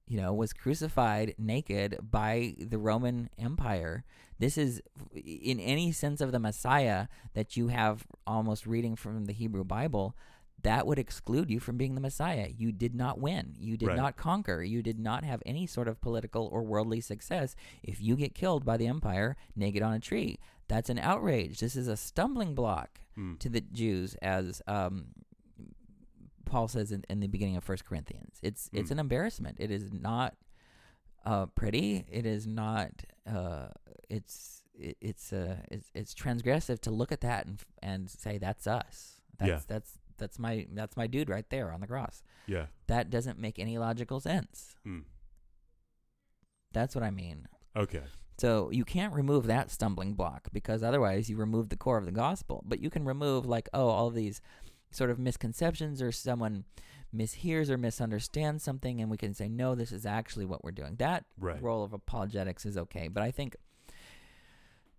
You know, was crucified naked by the Roman Empire. This is, in any sense of the Messiah that you have almost reading from the Hebrew Bible, that would exclude you from being the Messiah. You did not win. You did not conquer. You did not have any sort of political or worldly success. If you get killed by the Empire naked on a tree, that's an outrage. This is a stumbling block to the Jews, as Paul says in the beginning of First Corinthians. It's an embarrassment. It is not pretty. It is not. It's transgressive to look at that and say that's us. That's my dude right there on the cross. Yeah, that doesn't make any logical sense. That's what I mean. Okay. So you can't remove that stumbling block because otherwise you remove the core of the gospel. But you can remove like all these sort of misconceptions, or someone mishears or misunderstands something, and we can say, no, this is actually what we're doing. That role of apologetics is okay. But I think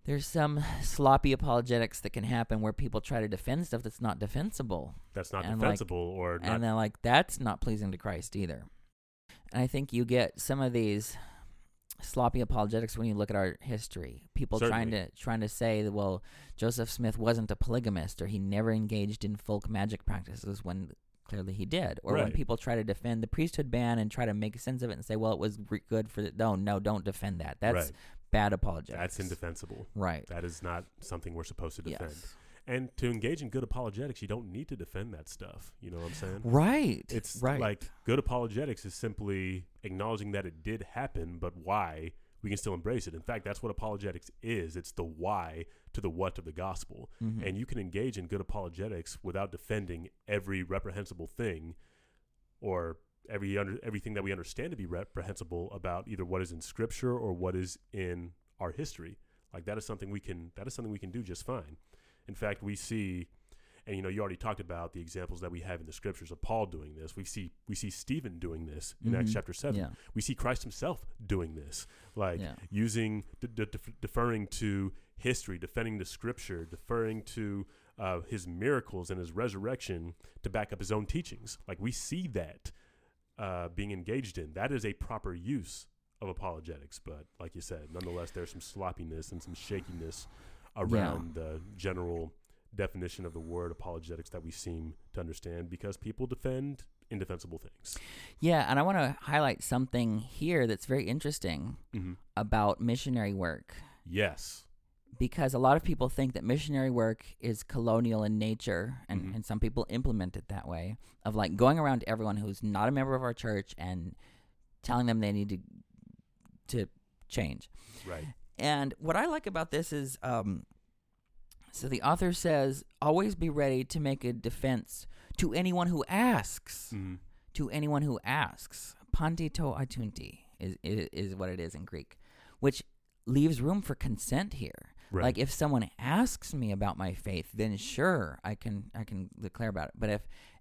there's some sloppy apologetics that can happen where people try to defend stuff that's not defensible. And they're like, that's not pleasing to Christ either. And I think you get some of these sloppy apologetics when you look at our history. People trying to say that, well, Joseph Smith wasn't a polygamist, or he never engaged in folk magic practices when clearly he did, or when people try to defend the priesthood ban and try to make sense of it and say, well, it was good for the... No, don't defend that. That's bad apologetics. That's indefensible. Right. That is not something we're supposed to defend. Yes. And to engage in good apologetics, you don't need to defend that stuff. You know what I'm saying? Right. It's like good apologetics is simply acknowledging that it did happen, but why we can still embrace it. In fact, that's what apologetics is. It's the why to the what of the gospel. Mm-hmm. And you can engage in good apologetics without defending every reprehensible thing or everything that we understand to be reprehensible about either what is in Scripture or what is in our history. Like that is something we can do just fine. In fact, we see, and you know, you already talked about the examples that we have in the Scriptures of Paul doing this. We see Stephen doing this in Acts chapter 7. Yeah. We see Christ himself doing this, like using, deferring to history, defending the Scripture, deferring to his miracles and his resurrection to back up his own teachings. Like we see that being engaged in. That is a proper use of apologetics. But like you said, nonetheless, there's some sloppiness and some shakiness around the general definition of the word apologetics that we seem to understand, because people defend indefensible things. Yeah, and I want to highlight something here that's very interesting about missionary work. Yes. Because a lot of people think that missionary work is colonial in nature, and, and some people implement it that way, of like going around to everyone who's not a member of our church and telling them they need to change. Right. And what I like about this is, so the author says, always be ready to make a defense to anyone who asks. To anyone who asks. Panti to atunti is what it is in Greek, which leaves room for consent here. Right. Like, if someone asks me about my faith, then sure, I can declare about it. But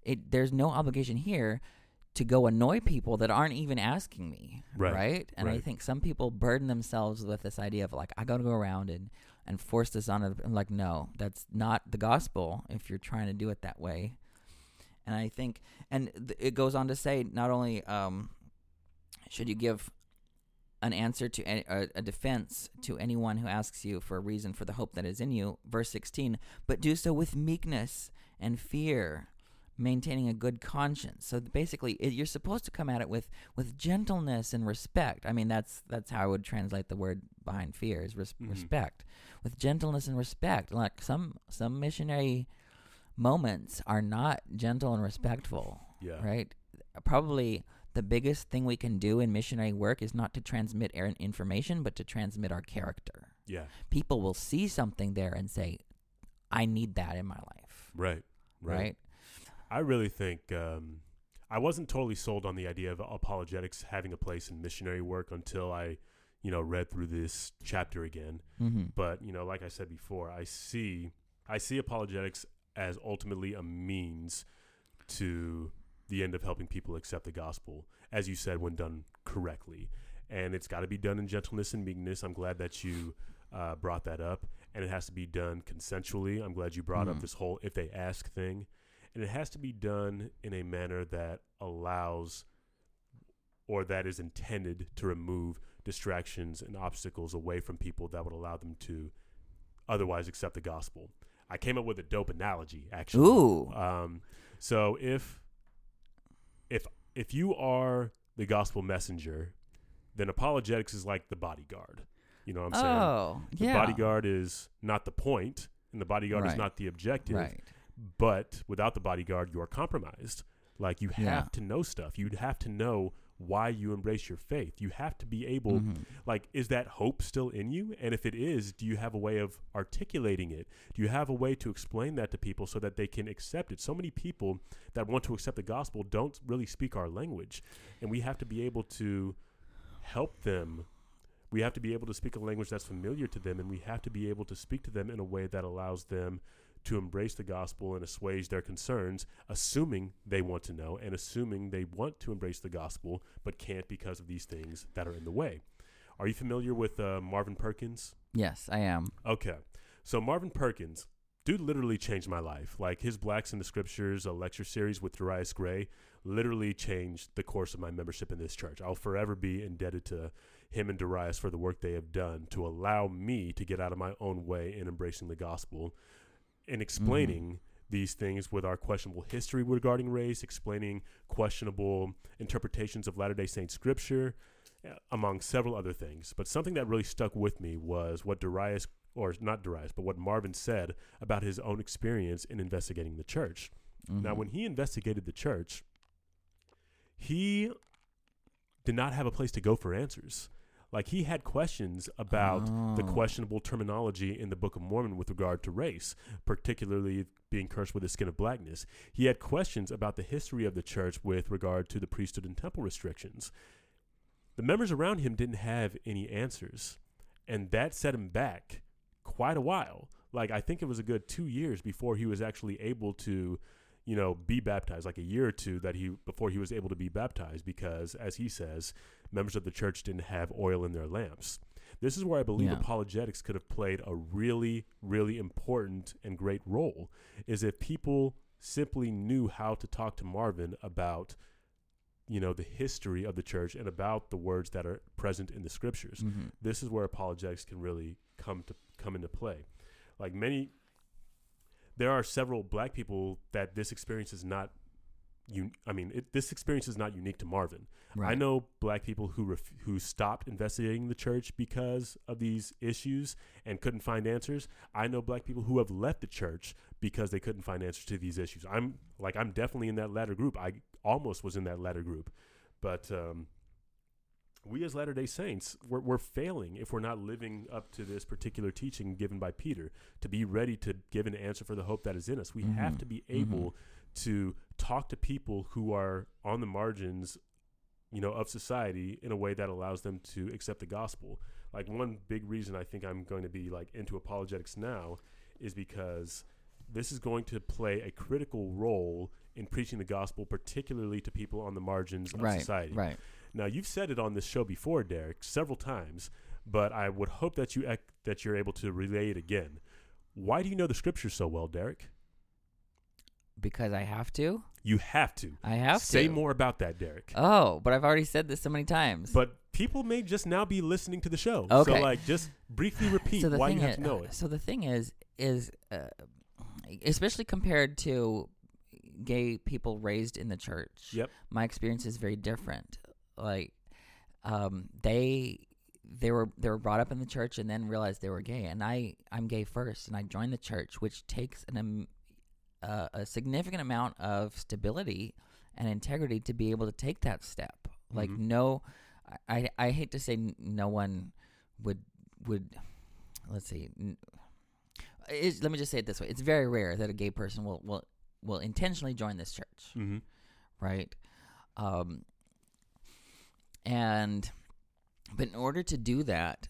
if there's no obligation here to go annoy people that aren't even asking me, right? And I think some people burden themselves with this idea of, like, I got to go around and force this on. I'm like, no, that's not the gospel if you're trying to do it that way. And I think, and it goes on to say, not only should you give an answer to a defense to anyone who asks you for a reason for the hope that is in you, verse 16, but do so with meekness and fear, maintaining a good conscience. So basically, you're supposed to come at it with gentleness and respect. I mean, that's how I would translate the word behind fear is respect, with gentleness and respect. Like some missionary moments are not gentle and respectful. Yeah. Right. Probably the biggest thing we can do in missionary work is not to transmit information, but to transmit our character. Yeah. People will see something there and say, I need that in my life. Right. I really think I wasn't totally sold on the idea of apologetics having a place in missionary work until I, read through this chapter again. But, like I said before, I see apologetics as ultimately a means to the end of helping people accept the gospel, as you said, when done correctly. And it's got to be done in gentleness and meekness. I'm glad that you brought that up. And it has to be done consensually. I'm glad you brought up this whole if they ask thing. And it has to be done in a manner that allows or that is intended to remove distractions and obstacles away from people that would allow them to otherwise accept the gospel. I came up with a dope analogy, actually. Ooh. So if you are the gospel messenger, then apologetics is like the bodyguard. You know what I'm saying? Oh, yeah. The bodyguard is not the point, and the bodyguard is not the objective. Right. But without the bodyguard, you're compromised. Like, you have to know stuff. You'd have to know why you embrace your faith. You have to be able, like, is that hope still in you? And if it is, do you have a way of articulating it? Do you have a way to explain that to people so that they can accept it? So many people that want to accept the gospel don't really speak our language. And we have to be able to help them. We have to be able to speak a language that's familiar to them. And we have to be able to speak to them in a way that allows them to embrace the gospel and assuage their concerns, assuming they want to know and assuming they want to embrace the gospel, but can't because of these things that are in the way. Are you familiar with Marvin Perkins? Yes, I am. Okay. So Marvin Perkins, dude literally changed my life. Like, his Blacks in the Scriptures, a lecture series with Darius Gray, literally changed the course of my membership in this church. I'll forever be indebted to him and Darius for the work they have done to allow me to get out of my own way in embracing the gospel, in explaining these things with our questionable history regarding race, explaining questionable interpretations of Latter-day Saint scripture, among several other things. But something that really stuck with me was what what Marvin said about his own experience in investigating the church. Now, when he investigated the church, he did not have a place to go for answers. Like, he had questions about the questionable terminology in the Book of Mormon with regard to race, particularly being cursed with the skin of blackness. He had questions about the history of the church with regard to the priesthood and temple restrictions. The members around him didn't have any answers, and that set him back quite a while. Like, I think it was a good 2 years before he was actually able to, be baptized, like a year or two before he was able to be baptized, because, as he says, members of the church didn't have oil in their lamps. This is where I believe apologetics could have played a really, really important and great role, is if people simply knew how to talk to Marvin about, the history of the church and about the words that are present in the scriptures. This is where apologetics can really come into play. Like, many there are several black people that this experience is not, this experience is not unique to Marvin. Right. I know black people who stopped investigating the church because of these issues and couldn't find answers. I know black people who have left the church because they couldn't find answers to these issues. I'm definitely in that latter group. I almost was in that latter group, but we as Latter-day Saints, we're failing if we're not living up to this particular teaching given by Peter to be ready to give an answer for the hope that is in us. We have to be able to talk to people who are on the margins, of society in a way that allows them to accept the gospel. Like, one big reason I think I'm going to be into apologetics now is because this is going to play a critical role in preaching the gospel, particularly to people on the margins of society. Right. Now, you've said it on this show before, Derek, several times, but I would hope that you're able to relay it again. Why do you know the scriptures so well, Derek? Because I have to? You have to. I have to. Say more about that, Derek. Oh, but I've already said this so many times. But people may just now be listening to the show. Okay. So, just briefly repeat why you have to know it. So the thing is especially compared to gay people raised in the church, yep, my experience is very different. They were brought up in the church and then realized they were gay. And I'm gay first, and I joined the church, which takes a significant amount of stability and integrity to be able to take that step. I hate to say no one would. Let's see. Let me just say it this way: it's very rare that a gay person will intentionally join this church, right? But in order to do that,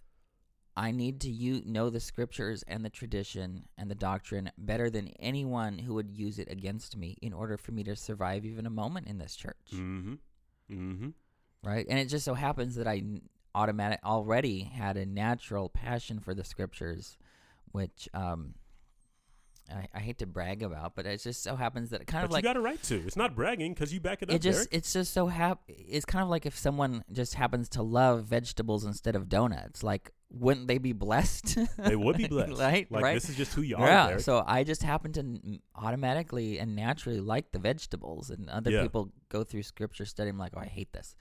I need to know the scriptures and the tradition and the doctrine better than anyone who would use it against me in order for me to survive even a moment in this church. Right? And it just so happens that I already had a natural passion for the scriptures, which I hate to brag about, but it just so happens that it kind of you got a right to. It's not bragging because you back it up, Derek. It's just so it's kind of like if someone just happens to love vegetables instead of donuts, wouldn't they be blessed? They would be blessed. Right? This is just who you are, Derek. So I just happen to automatically and naturally like the vegetables. And other people go through scripture study. I'm like, oh, I hate this.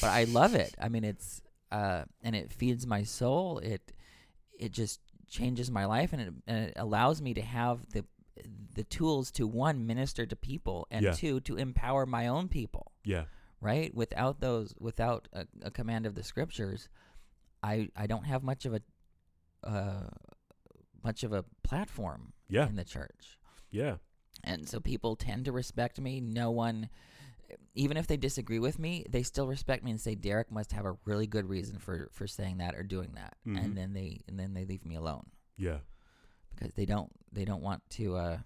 But I love it. I mean, it's and it feeds my soul. It just changes my life, and it allows me to have the tools to, one, minister to people, and two, to empower my own people. Yeah. Right? Without a command of the scriptures, I don't have much of a platform in the church. Yeah. And so people tend to respect me. No one, even if they disagree with me, they still respect me and say, Derek must have a really good reason for saying that or doing that. And then they leave me alone. Yeah. Because they don't want to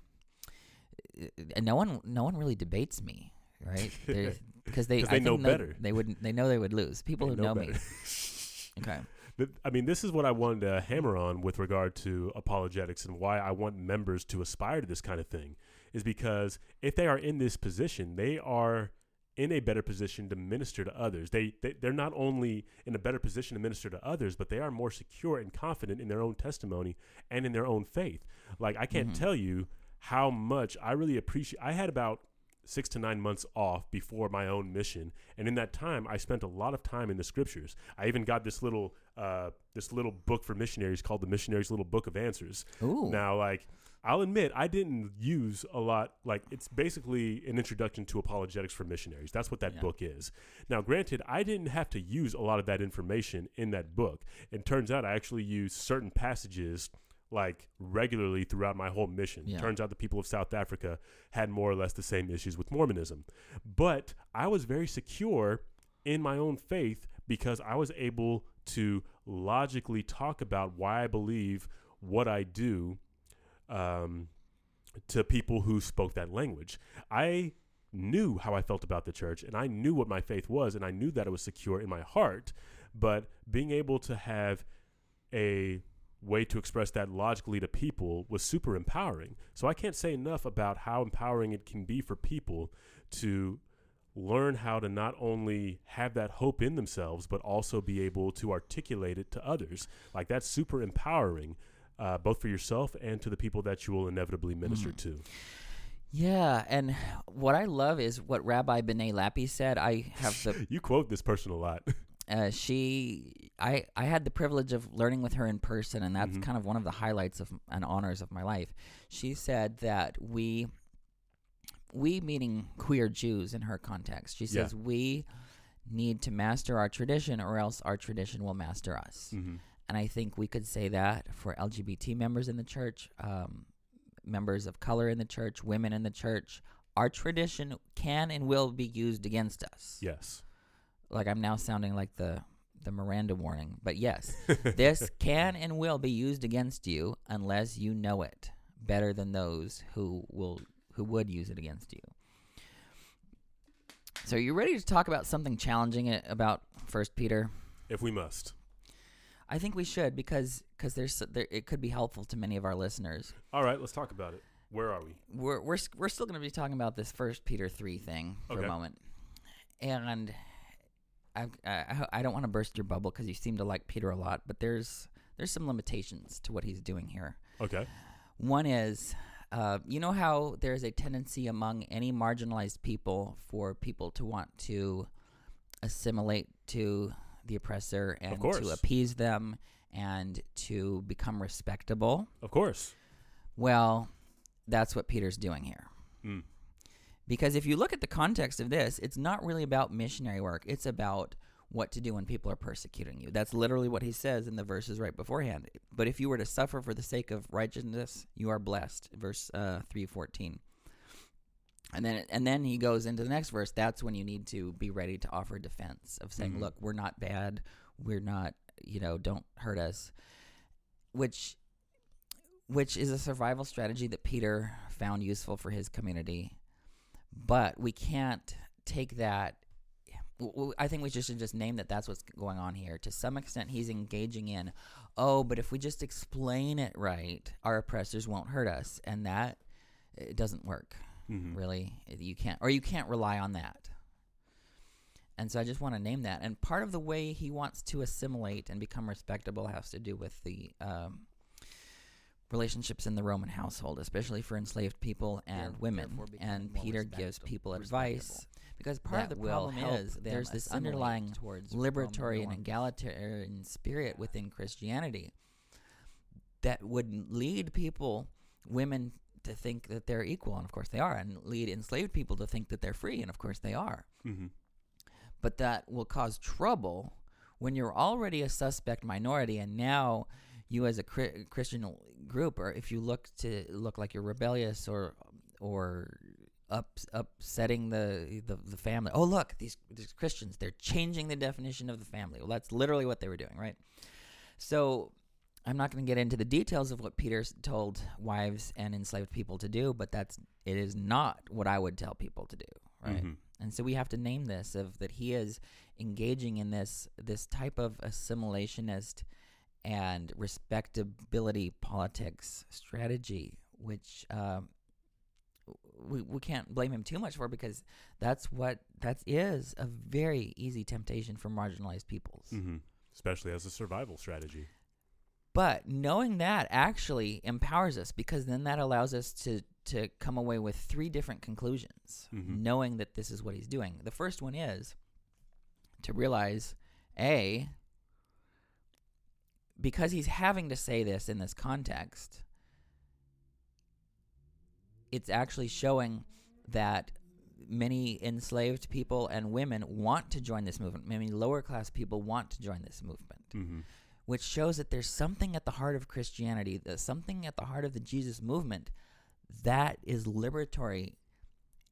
no one really debates me, right? Because they know better. They know they would lose. People who know me. Okay. I mean, this is what I wanted to hammer on with regard to apologetics and why I want members to aspire to this kind of thing is because if they are in this position, they are in a better position to minister to others. They're not only in a better position to minister to others, but they are more secure and confident in their own testimony and in their own faith. I can't tell you how much I really appreciate. I had about 6 to 9 months off before my own mission. And in that time, I spent a lot of time in the scriptures. I even got this little book for missionaries called The Missionary's Little Book of Answers. Ooh. Now, I'll admit I didn't use a lot. It's basically an introduction to apologetics for missionaries. That's what that book is. Now, granted, I didn't have to use a lot of that information in that book. It turns out I actually used certain passages regularly throughout my whole mission. Yeah. Turns out the people of South Africa had more or less the same issues with Mormonism. But I was very secure in my own faith because I was able to logically talk about why I believe what I do to people who spoke that language. I knew how I felt about the church, and I knew what my faith was, and I knew that it was secure in my heart. But being able to have a way to express that logically to people was super empowering. So I can't say enough about how empowering it can be for people to learn how to not only have that hope in themselves, but also be able to articulate it to others. That's super empowering. both for yourself and to the people that you will inevitably minister to. Yeah, and what I love is what Rabbi B'nai Lappi said. I have the you quote this person a lot. I had the privilege of learning with her in person, and that's kind of one of the highlights of and honors of my life. She said that we meaning queer Jews in her context. She says we need to master our tradition, or else our tradition will master us. And I think we could say that for LGBT members in the church, members of color in the church, women in the church. Our tradition can and will be used against us. Yes. Like, I'm now sounding like the Miranda warning, but yes, this can and will be used against you unless you know it better than those who would use it against you. So, are you ready to talk about something challenging about First Peter? If we must. I think we should, because there it could be helpful to many of our listeners. All right, let's talk about it. Where are we? We're still going to be talking about this First Peter 3 thing for a moment, and I don't want to burst your bubble because you seem to like Peter a lot, but there's some limitations to what he's doing here. Okay. One is, you know how there's a tendency among any marginalized people for people to want to assimilate to the oppressor and to appease them and to become respectable. Of course. Well, that's what Peter's doing here. Because if you look at the context of this, it's not really about missionary work. It's about what to do when people are persecuting you. That's literally what he says in the verses right beforehand. But if you were to suffer for the sake of righteousness, you are blessed, verse 3:14. And then he goes into the next verse. That's when you need to be ready to offer defense of saying, look, we're not bad. We're not, don't hurt us, which is a survival strategy that Peter found useful for his community. But we can't take that. I think we should just name that that's what's going on here. To some extent, he's engaging in, but if we just explain it right, our oppressors won't hurt us. And that it doesn't work. Really, you can't rely on that. And so I just want to name that. And part of the way he wants to assimilate and become respectable has to do with the relationships in the Roman household, especially for enslaved people and women. And Peter gives people advice because part of the problem is there's this underlying liberatory and egalitarian spirit within Christianity that would lead women to think that they're equal, and of course they are, and lead enslaved people to think that they're free, and of course they are. But that will cause trouble when you're already a suspect minority, and now you as a Christian group, or if you look like you're rebellious or upsetting the family. Oh, look, these Christians, they're changing the definition of the family. Well, that's literally what they were doing, right? So I'm not going to get into the details of what Peter told wives and enslaved people to do, but it is not what I would tell people to do, right? And so we have to name this that he is engaging in this type of assimilationist and respectability politics strategy, which we can't blame him too much for, because that is a very easy temptation for marginalized peoples, especially as a survival strategy. But knowing that actually empowers us, because then that allows us to come away with three different conclusions, knowing that this is what he's doing. The first one is to realize, A, because he's having to say this in this context, it's actually showing that many enslaved people and women want to join this movement. Many lower class people want to join this movement. Which shows that there's something at the heart of Christianity, something at the heart of the Jesus movement that is liberatory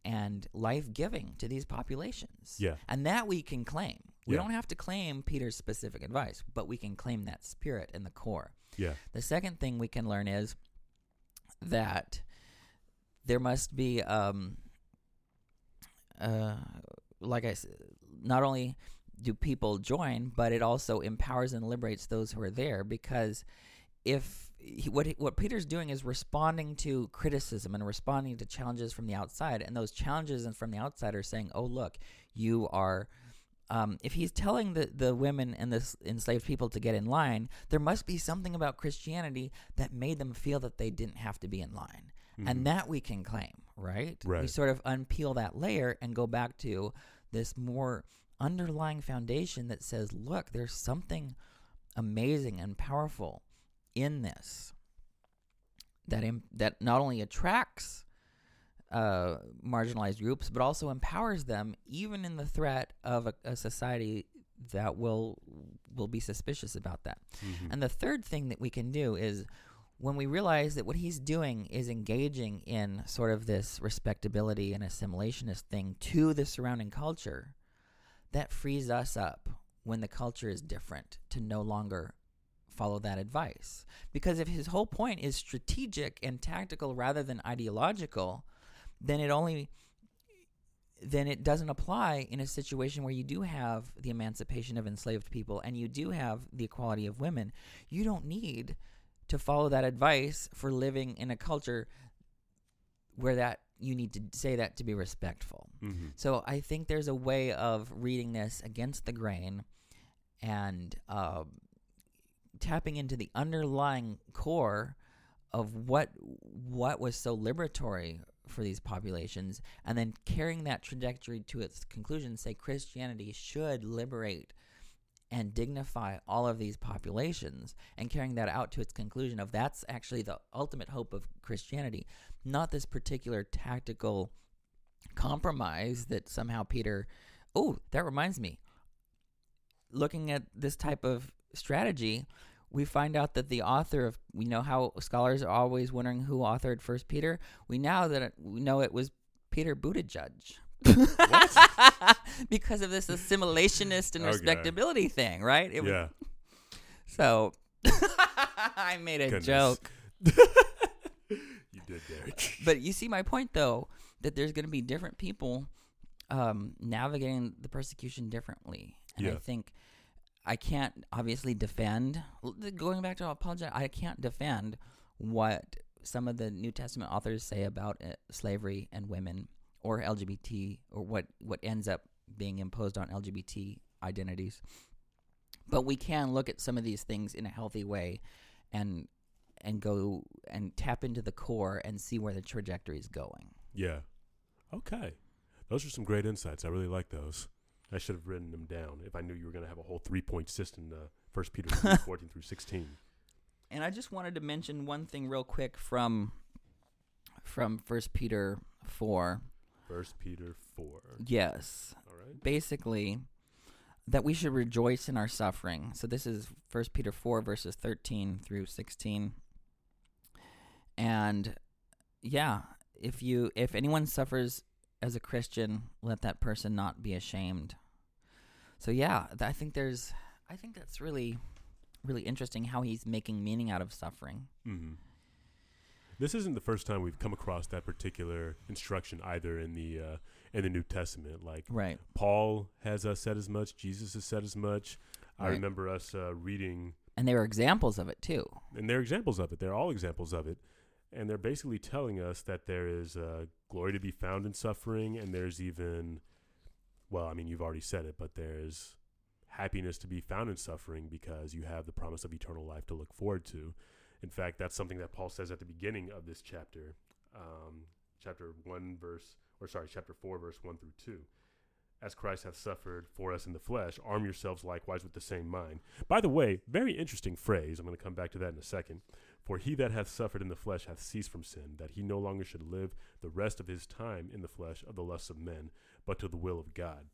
and life-giving to these populations. Yeah. And that we can claim. We don't have to claim Peter's specific advice, but we can claim that spirit in the core. Yeah. The second thing we can learn is that there must be, like I said, not only do people join, but it also empowers and liberates those who are there, because what Peter's doing is responding to criticism and responding to challenges from the outside, and those challenges from the outside are saying, oh, look, you are If he's telling the women and the enslaved people to get in line, there must be something about Christianity that made them feel that they didn't have to be in line. Mm-hmm. And that we can claim, right? Right? We sort of unpeel that layer and go back to this more underlying foundation that says, look, there's something amazing and powerful in this that not only attracts marginalized groups, but also empowers them, even in the threat of a society that will be suspicious about that. Mm-hmm. And the third thing that we can do is when we realize that what he's doing is engaging in sort of this respectability and assimilationist thing to the surrounding culture, that frees us up when the culture is different to no longer follow that advice. Because if his whole point is strategic and tactical rather than ideological, then it doesn't apply in a situation where you do have the emancipation of enslaved people and you do have the equality of women. You don't need to follow that advice for living in a culture where that you need to say that to be respectful. Mm-hmm. So I think there's a way of reading this against the grain and tapping into the underlying core of what was so liberatory for these populations, and then carrying that trajectory to its conclusion, say Christianity should liberate and dignify all of these populations, and carrying that out to its conclusion of that's actually the ultimate hope of Christianity, not this particular tactical compromise that somehow Peter, oh, that reminds me, looking at this type of strategy, we find out that the author of, we know how scholars are always wondering who authored First Peter. We know it was Peter Buttigieg. What? Because of this assimilationist and respectability thing, right? It was, so I made a joke. You did, Derek. But you see my point, though, that there's going to be different people navigating the persecution differently. And I think I can't obviously defend, going back to apologize, I can't defend what some of the New Testament authors say about slavery and women or LGBT or what ends up being imposed on LGBT identities. But we can look at some of these things in a healthy way and go and tap into the core and see where the trajectory is going. Yeah. Okay. Those are some great insights. I really like those. I should have written them down if I knew you were going to have a whole 3-point system, 1 Peter 3:14 through 16. And I just wanted to mention one thing real quick from 1 Peter 4. 1 Peter 4. Yes. All right. Basically, that we should rejoice in our suffering. So this is 1 Peter 4, verses 13 through 16. And, if anyone suffers as a Christian, let that person not be ashamed. So I think that's really, really interesting how he's making meaning out of suffering. Mm-hmm. This isn't the first time we've come across that particular instruction either in the New Testament. Like right. Paul has said as much. Jesus has said as much. Right. I remember us reading. And they were examples of it too. And they're examples of it. They're all examples of it. And they're basically telling us that there is glory to be found in suffering, and there's even, well, I mean, you've already said it, but there's happiness to be found in suffering because you have the promise of eternal life to look forward to. In fact, that's something that Paul says at the beginning of this chapter, chapter 4, verse 1 through 2. As Christ hath suffered for us in the flesh, arm yourselves likewise with the same mind. By the way, very interesting phrase. I'm going to come back to that in a second. For he that hath suffered in the flesh hath ceased from sin, that he no longer should live the rest of his time in the flesh of the lusts of men, but to the will of God.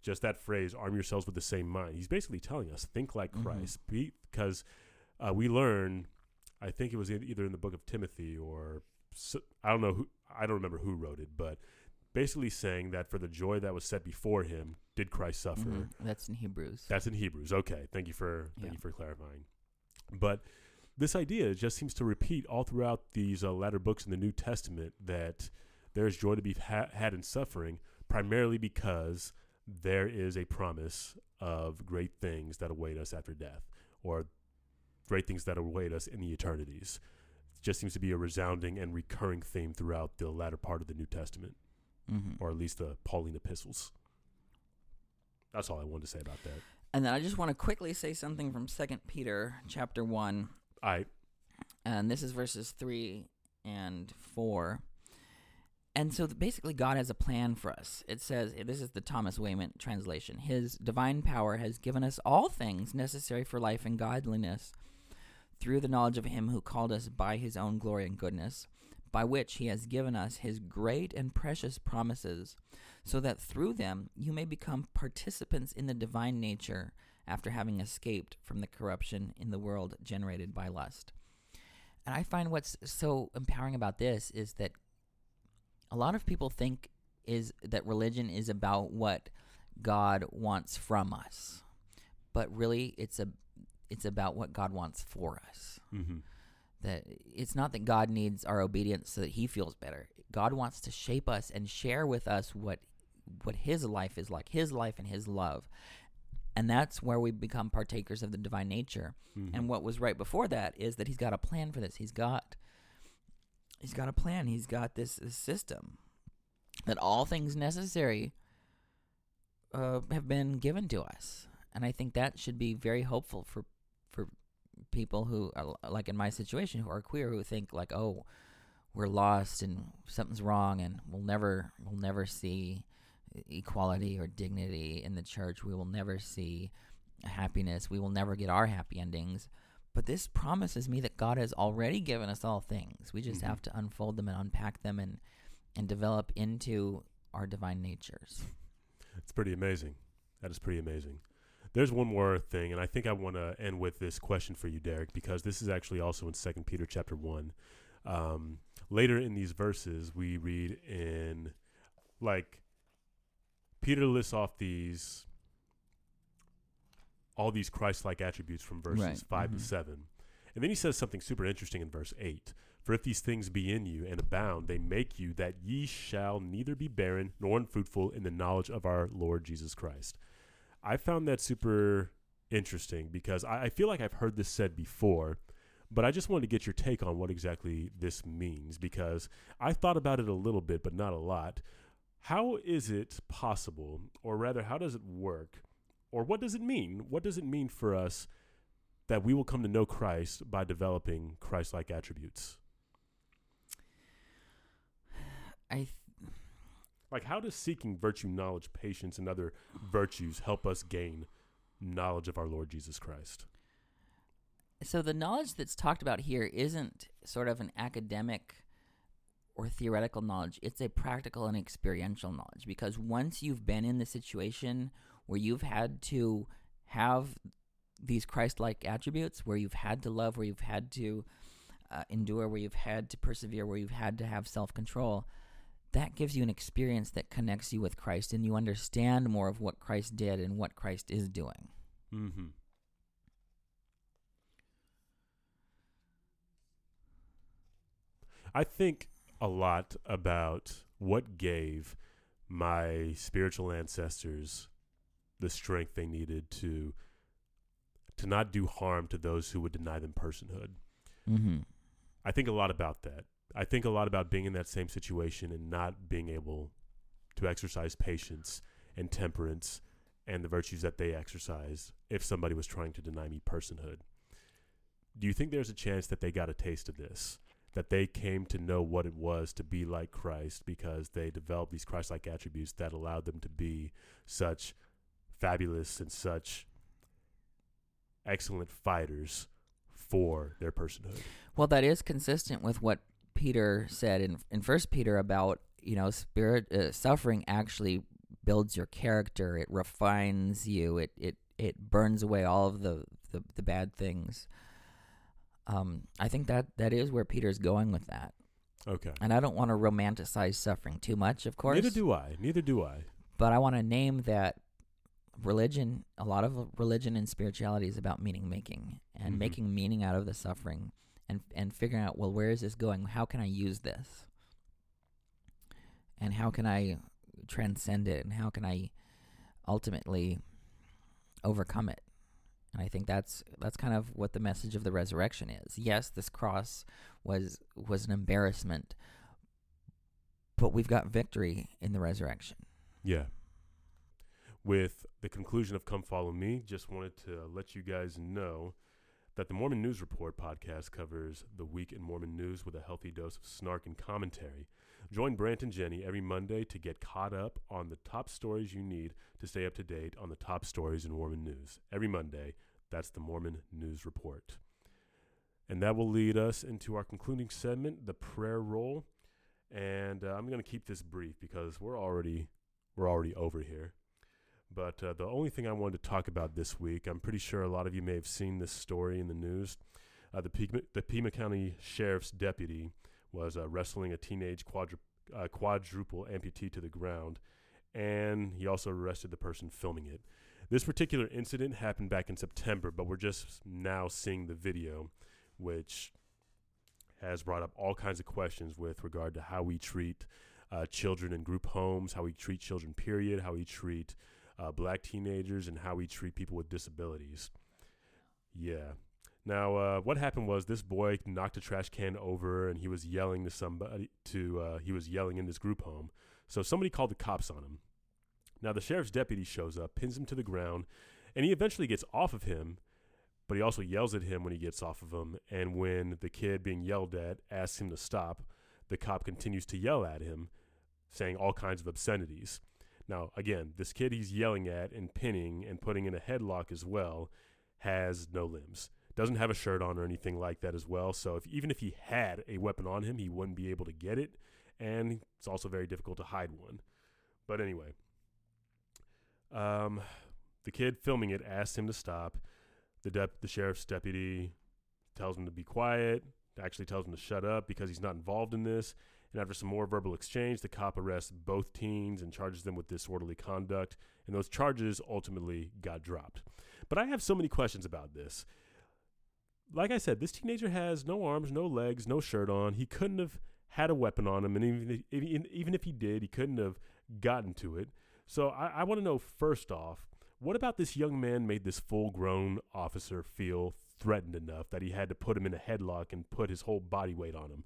Just that phrase, arm yourselves with the same mind. He's basically telling us, think like Christ. Because we learn, I think it was either in the book of Timothy or I don't remember who wrote it, but basically saying that for the joy that was set before him, did Christ suffer? Mm-hmm. That's in Hebrews. Okay, thank you for clarifying. But this idea just seems to repeat all throughout these latter books in the New Testament that there is joy to be had in suffering, primarily because there is a promise of great things that await us after death, or great things that await us in the eternities. It just seems to be a resounding and recurring theme throughout the latter part of the New Testament. Mm-hmm. Or at least the Pauline epistles. That's all I wanted to say about that. And then I just want to quickly say something from Second Peter chapter 1. All right. And this is verses 3 and 4. And so basically God has a plan for us. It says, this is the Thomas Wayman translation, his divine power has given us all things necessary for life and godliness through the knowledge of him who called us by his own glory and goodness, by which he has given us his great and precious promises, so that through them you may become participants in the divine nature after having escaped from the corruption in the world generated by lust. And I find what's so empowering about this is that a lot of people think is that religion is about what God wants from us, but really it's about what God wants for us. Mm-hmm. That it's not that God needs our obedience so that he feels better. God wants to shape us and share with us what his life is like, his life and his love. And that's where we become partakers of the divine nature. Mm-hmm. And what was right before that is that he's got a plan for this. He's got a plan. He's got this system that all things necessary have been given to us. And I think that should be very hopeful for people who are, like in my situation, who are queer, who think like, oh, we're lost and something's wrong and we'll never see equality or dignity in the church. We will never see happiness. We will never get our happy endings. But this promises me that God has already given us all things. We just mm-hmm. have to unfold them and unpack them and develop into our divine natures. It's pretty amazing. That is pretty amazing. There's one more thing, and I think I want to end with this question for you, Derek, because this is actually also in 2 Peter chapter 1. Later in these verses, we read in, like, Peter lists off all these Christ-like attributes from verses 5 mm-hmm. to 7. And then he says something super interesting in verse 8. For if these things be in you and abound, they make you that ye shall neither be barren nor unfruitful in the knowledge of our Lord Jesus Christ. I found that super interesting because I feel like I've heard this said before, but I just wanted to get your take on what exactly this means because I thought about it a little bit, but not a lot. How is it possible, or rather, how does it work, or what does it mean? What does it mean for us that we will come to know Christ by developing Christ-like attributes? Like, how does seeking virtue, knowledge, patience, and other virtues help us gain knowledge of our Lord Jesus Christ? So the knowledge that's talked about here isn't sort of an academic or theoretical knowledge. It's a practical and experiential knowledge, because once you've been in the situation where you've had to have these Christ-like attributes, where you've had to love, where you've had to endure, where you've had to persevere, where you've had to have self-control— that gives you an experience that connects you with Christ, and you understand more of what Christ did and what Christ is doing. Mm-hmm. I think a lot about what gave my spiritual ancestors the strength they needed to not do harm to those who would deny them personhood. Mm-hmm. I think a lot about that. I think a lot about being in that same situation and not being able to exercise patience and temperance and the virtues that they exercise if somebody was trying to deny me personhood. Do you think there's a chance that they got a taste of this, that they came to know what it was to be like Christ because they developed these Christ-like attributes that allowed them to be such fabulous and such excellent fighters for their personhood? Well, that is consistent with what Peter said in First Peter about, you know, suffering actually builds your character. It refines you. It burns away all of the bad things. I think that is where Peter's going with that. Okay. And I don't want to romanticize suffering too much, of course. Neither do I. But I want to name that religion, a lot of religion and spirituality is about meaning making and mm-hmm. making meaning out of the suffering. And figuring out, well, where is this going? How can I use this? And how can I transcend it? And how can I ultimately overcome it? And I think that's kind of what the message of the resurrection is. Yes, this cross was an embarrassment, but we've got victory in the resurrection. Yeah. With the conclusion of Come Follow Me, just wanted to let you guys know that the Mormon News Report podcast covers the week in Mormon news with a healthy dose of snark and commentary. Join Brant and Jenny every Monday to get caught up on the top stories you need to stay up to date on the top stories in Mormon news. Every Monday, that's the Mormon News Report. And that will lead us into our concluding segment, the prayer roll. And I'm going to keep this brief because we're already over here. But the only thing I wanted to talk about this week, I'm pretty sure a lot of you may have seen this story in the news. The Pima County Sheriff's deputy was wrestling a teenage quadruple amputee to the ground, and he also arrested the person filming it. This particular incident happened back in September, but we're just now seeing the video, which has brought up all kinds of questions with regard to how we treat children in group homes, how we treat children, period, how we treat black teenagers, and how we treat people with disabilities. Yeah. Now, what happened was this boy knocked a trash can over, and he was yelling to somebody. He was yelling in this group home. So somebody called the cops on him. Now, the sheriff's deputy shows up, pins him to the ground, and he eventually gets off of him. But he also yells at him when he gets off of him. And when the kid being yelled at asks him to stop, the cop continues to yell at him, saying all kinds of obscenities. Now, again, this kid he's yelling at and pinning and putting in a headlock as well has no limbs. Doesn't have a shirt on or anything like that as well. So even if he had a weapon on him, he wouldn't be able to get it. And it's also very difficult to hide one. But anyway, the kid filming it asked him to stop. The sheriff's deputy tells him to be quiet, actually tells him to shut up because he's not involved in this. And after some more verbal exchange, the cop arrests both teens and charges them with disorderly conduct. And those charges ultimately got dropped. But I have so many questions about this. Like I said, this teenager has no arms, no legs, no shirt on. He couldn't have had a weapon on him. And even if he did, he couldn't have gotten to it. So I want to know, first off, what about this young man made this full-grown officer feel threatened enough that he had to put him in a headlock and put his whole body weight on him?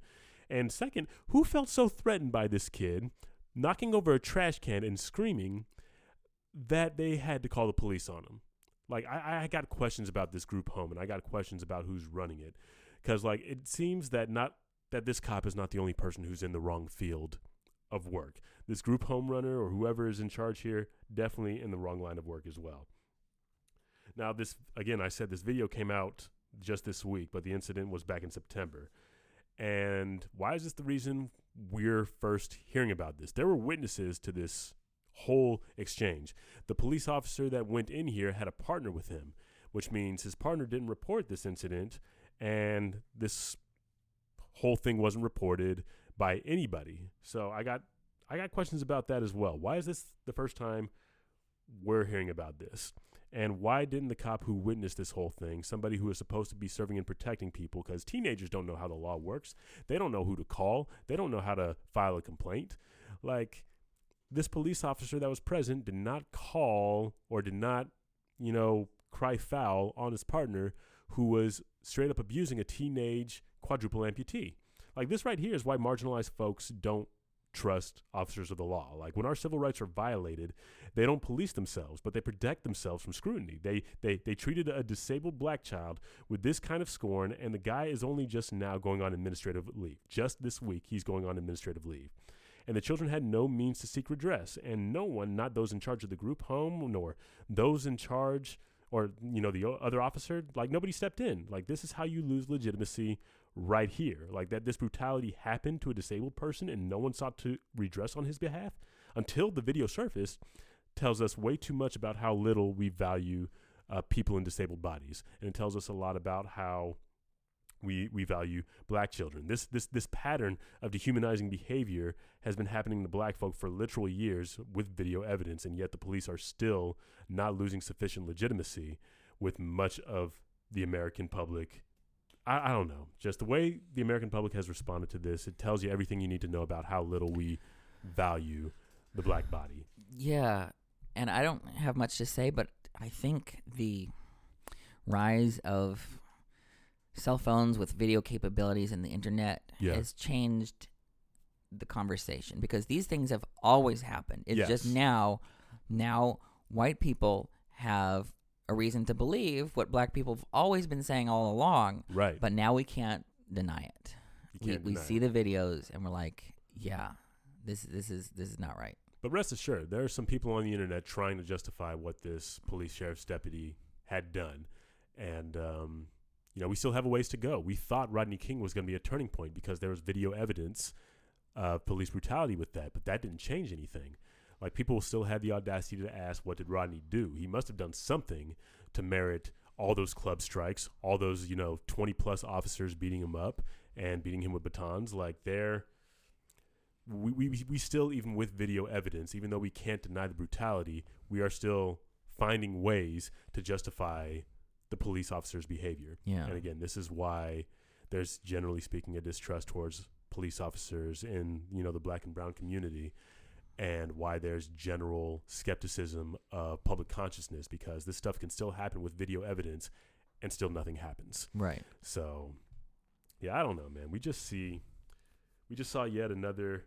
And second, who felt so threatened by this kid knocking over a trash can and screaming that they had to call the police on him? Like, I got questions about this group home, and I got questions about who's running it. Because, like, it seems that this cop is not the only person who's in the wrong field of work. This group home runner or whoever is in charge here, definitely in the wrong line of work as well. Now this, again, I said this video came out just this week, but the incident was back in September. And why is this the reason we're first hearing about this? There were witnesses to this whole exchange. The police officer that went in here had a partner with him, which means his partner didn't report this incident, and this whole thing wasn't reported by anybody. So I got questions about that as well. Why is this the first time we're hearing about this? And why didn't the cop who witnessed this whole thing, somebody who is supposed to be serving and protecting people, because teenagers don't know how the law works. They don't know who to call. They don't know how to file a complaint. Like, this police officer that was present did not call or did not, cry foul on his partner who was straight up abusing a teenage quadruple amputee. Like, this right here is why marginalized folks don't trust officers of the law. Like, when our civil rights are violated, they don't police themselves, but they protect themselves from scrutiny. They treated a disabled black child with this kind of scorn, and the guy is only just now going on administrative leave. Just this week, he's going on administrative leave. And the children had no means to seek redress, and no one, not those in charge of the group home, nor those in charge or, the other officer, like, nobody stepped in. Like, this is how you lose legitimacy right here. Like, that this brutality happened to a disabled person and no one sought to redress on his behalf until the video surfaced tells us way too much about how little we value people in disabled bodies. And it tells us a lot about how we value black children. This pattern of dehumanizing behavior has been happening to black folk for literal years with video evidence, and yet the police are still not losing sufficient legitimacy with much of the American public. I don't know. Just the way the American public has responded to this, it tells you everything you need to know about how little we value the black body. Yeah, and I don't have much to say, but I think the rise of cell phones with video capabilities and the internet has changed the conversation, because these things have always happened. It's just now white people have a reason to believe what black people have always been saying all along. Right. But now we can't deny it. We see the videos and we're like, yeah, this is not right. But rest assured, there are some people on the internet trying to justify what this police sheriff's deputy had done. And, you know, we still have a ways to go. We thought Rodney King was going to be a turning point because there was video evidence of police brutality with that, but that didn't change anything. Like, people still had the audacity to ask, what did Rodney do? He must have done something to merit all those club strikes, all those, you know, 20-plus officers beating him up and beating him with batons. Like, we still, even with video evidence, even though we can't deny the brutality, we are still finding ways to justify the police officer's behavior. Yeah. And again, this is why there's, generally speaking, a distrust towards police officers in, you know, the black and brown community, and why there's general skepticism of public consciousness, because this stuff can still happen with video evidence and still nothing happens. Right. So, yeah, I don't know, man. We just saw yet another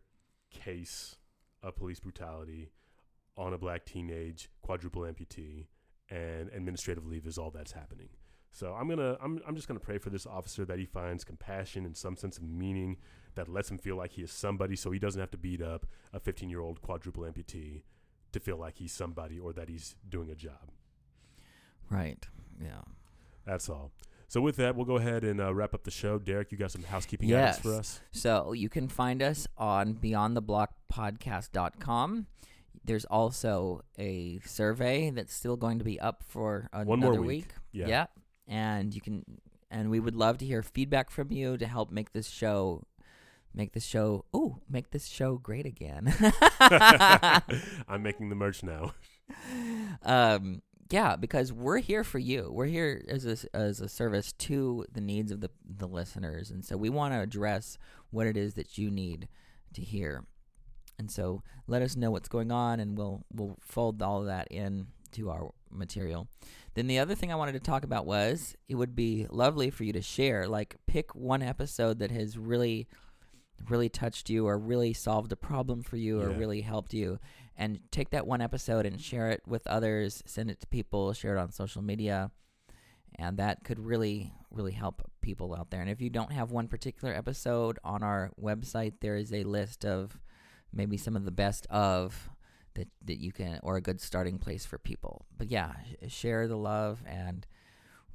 case of police brutality on a black teenage quadruple amputee, and administrative leave is all that's happening. So I'm just gonna pray for this officer that he finds compassion and some sense of meaning that lets him feel like he is somebody, so he doesn't have to beat up a 15-year-old quadruple amputee to feel like he's somebody or that he's doing a job. Right. Yeah. That's all. So with that, we'll go ahead and wrap up the show. Derek, you got some housekeeping items for us? So you can find us on beyondtheblockpodcast.com. There's also a survey that's still going to be up for another week. Yeah. And we would love to hear feedback from you to help make this show great again. I'm making the merch now. Yeah, because we're here for you. We're here as a service to the needs of the listeners, and so we want to address what it is that you need to hear. And so let us know what's going on, and we'll fold all of that in to our material. Then the other thing I wanted to talk about was, it would be lovely for you to share, like, pick one episode that has really, really touched you or really solved a problem for you or really helped you, and take that one episode and share it with others, send it to people, share it on social media, and that could really, really help people out there. And if you don't have one particular episode, on our website there is a list of maybe some of the best of that you can, or a good starting place for people. But yeah, share the love, and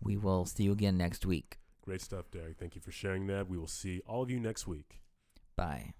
we will see you again next week. Great stuff, Derek. Thank you for sharing that. We will see all of you next week. Bye.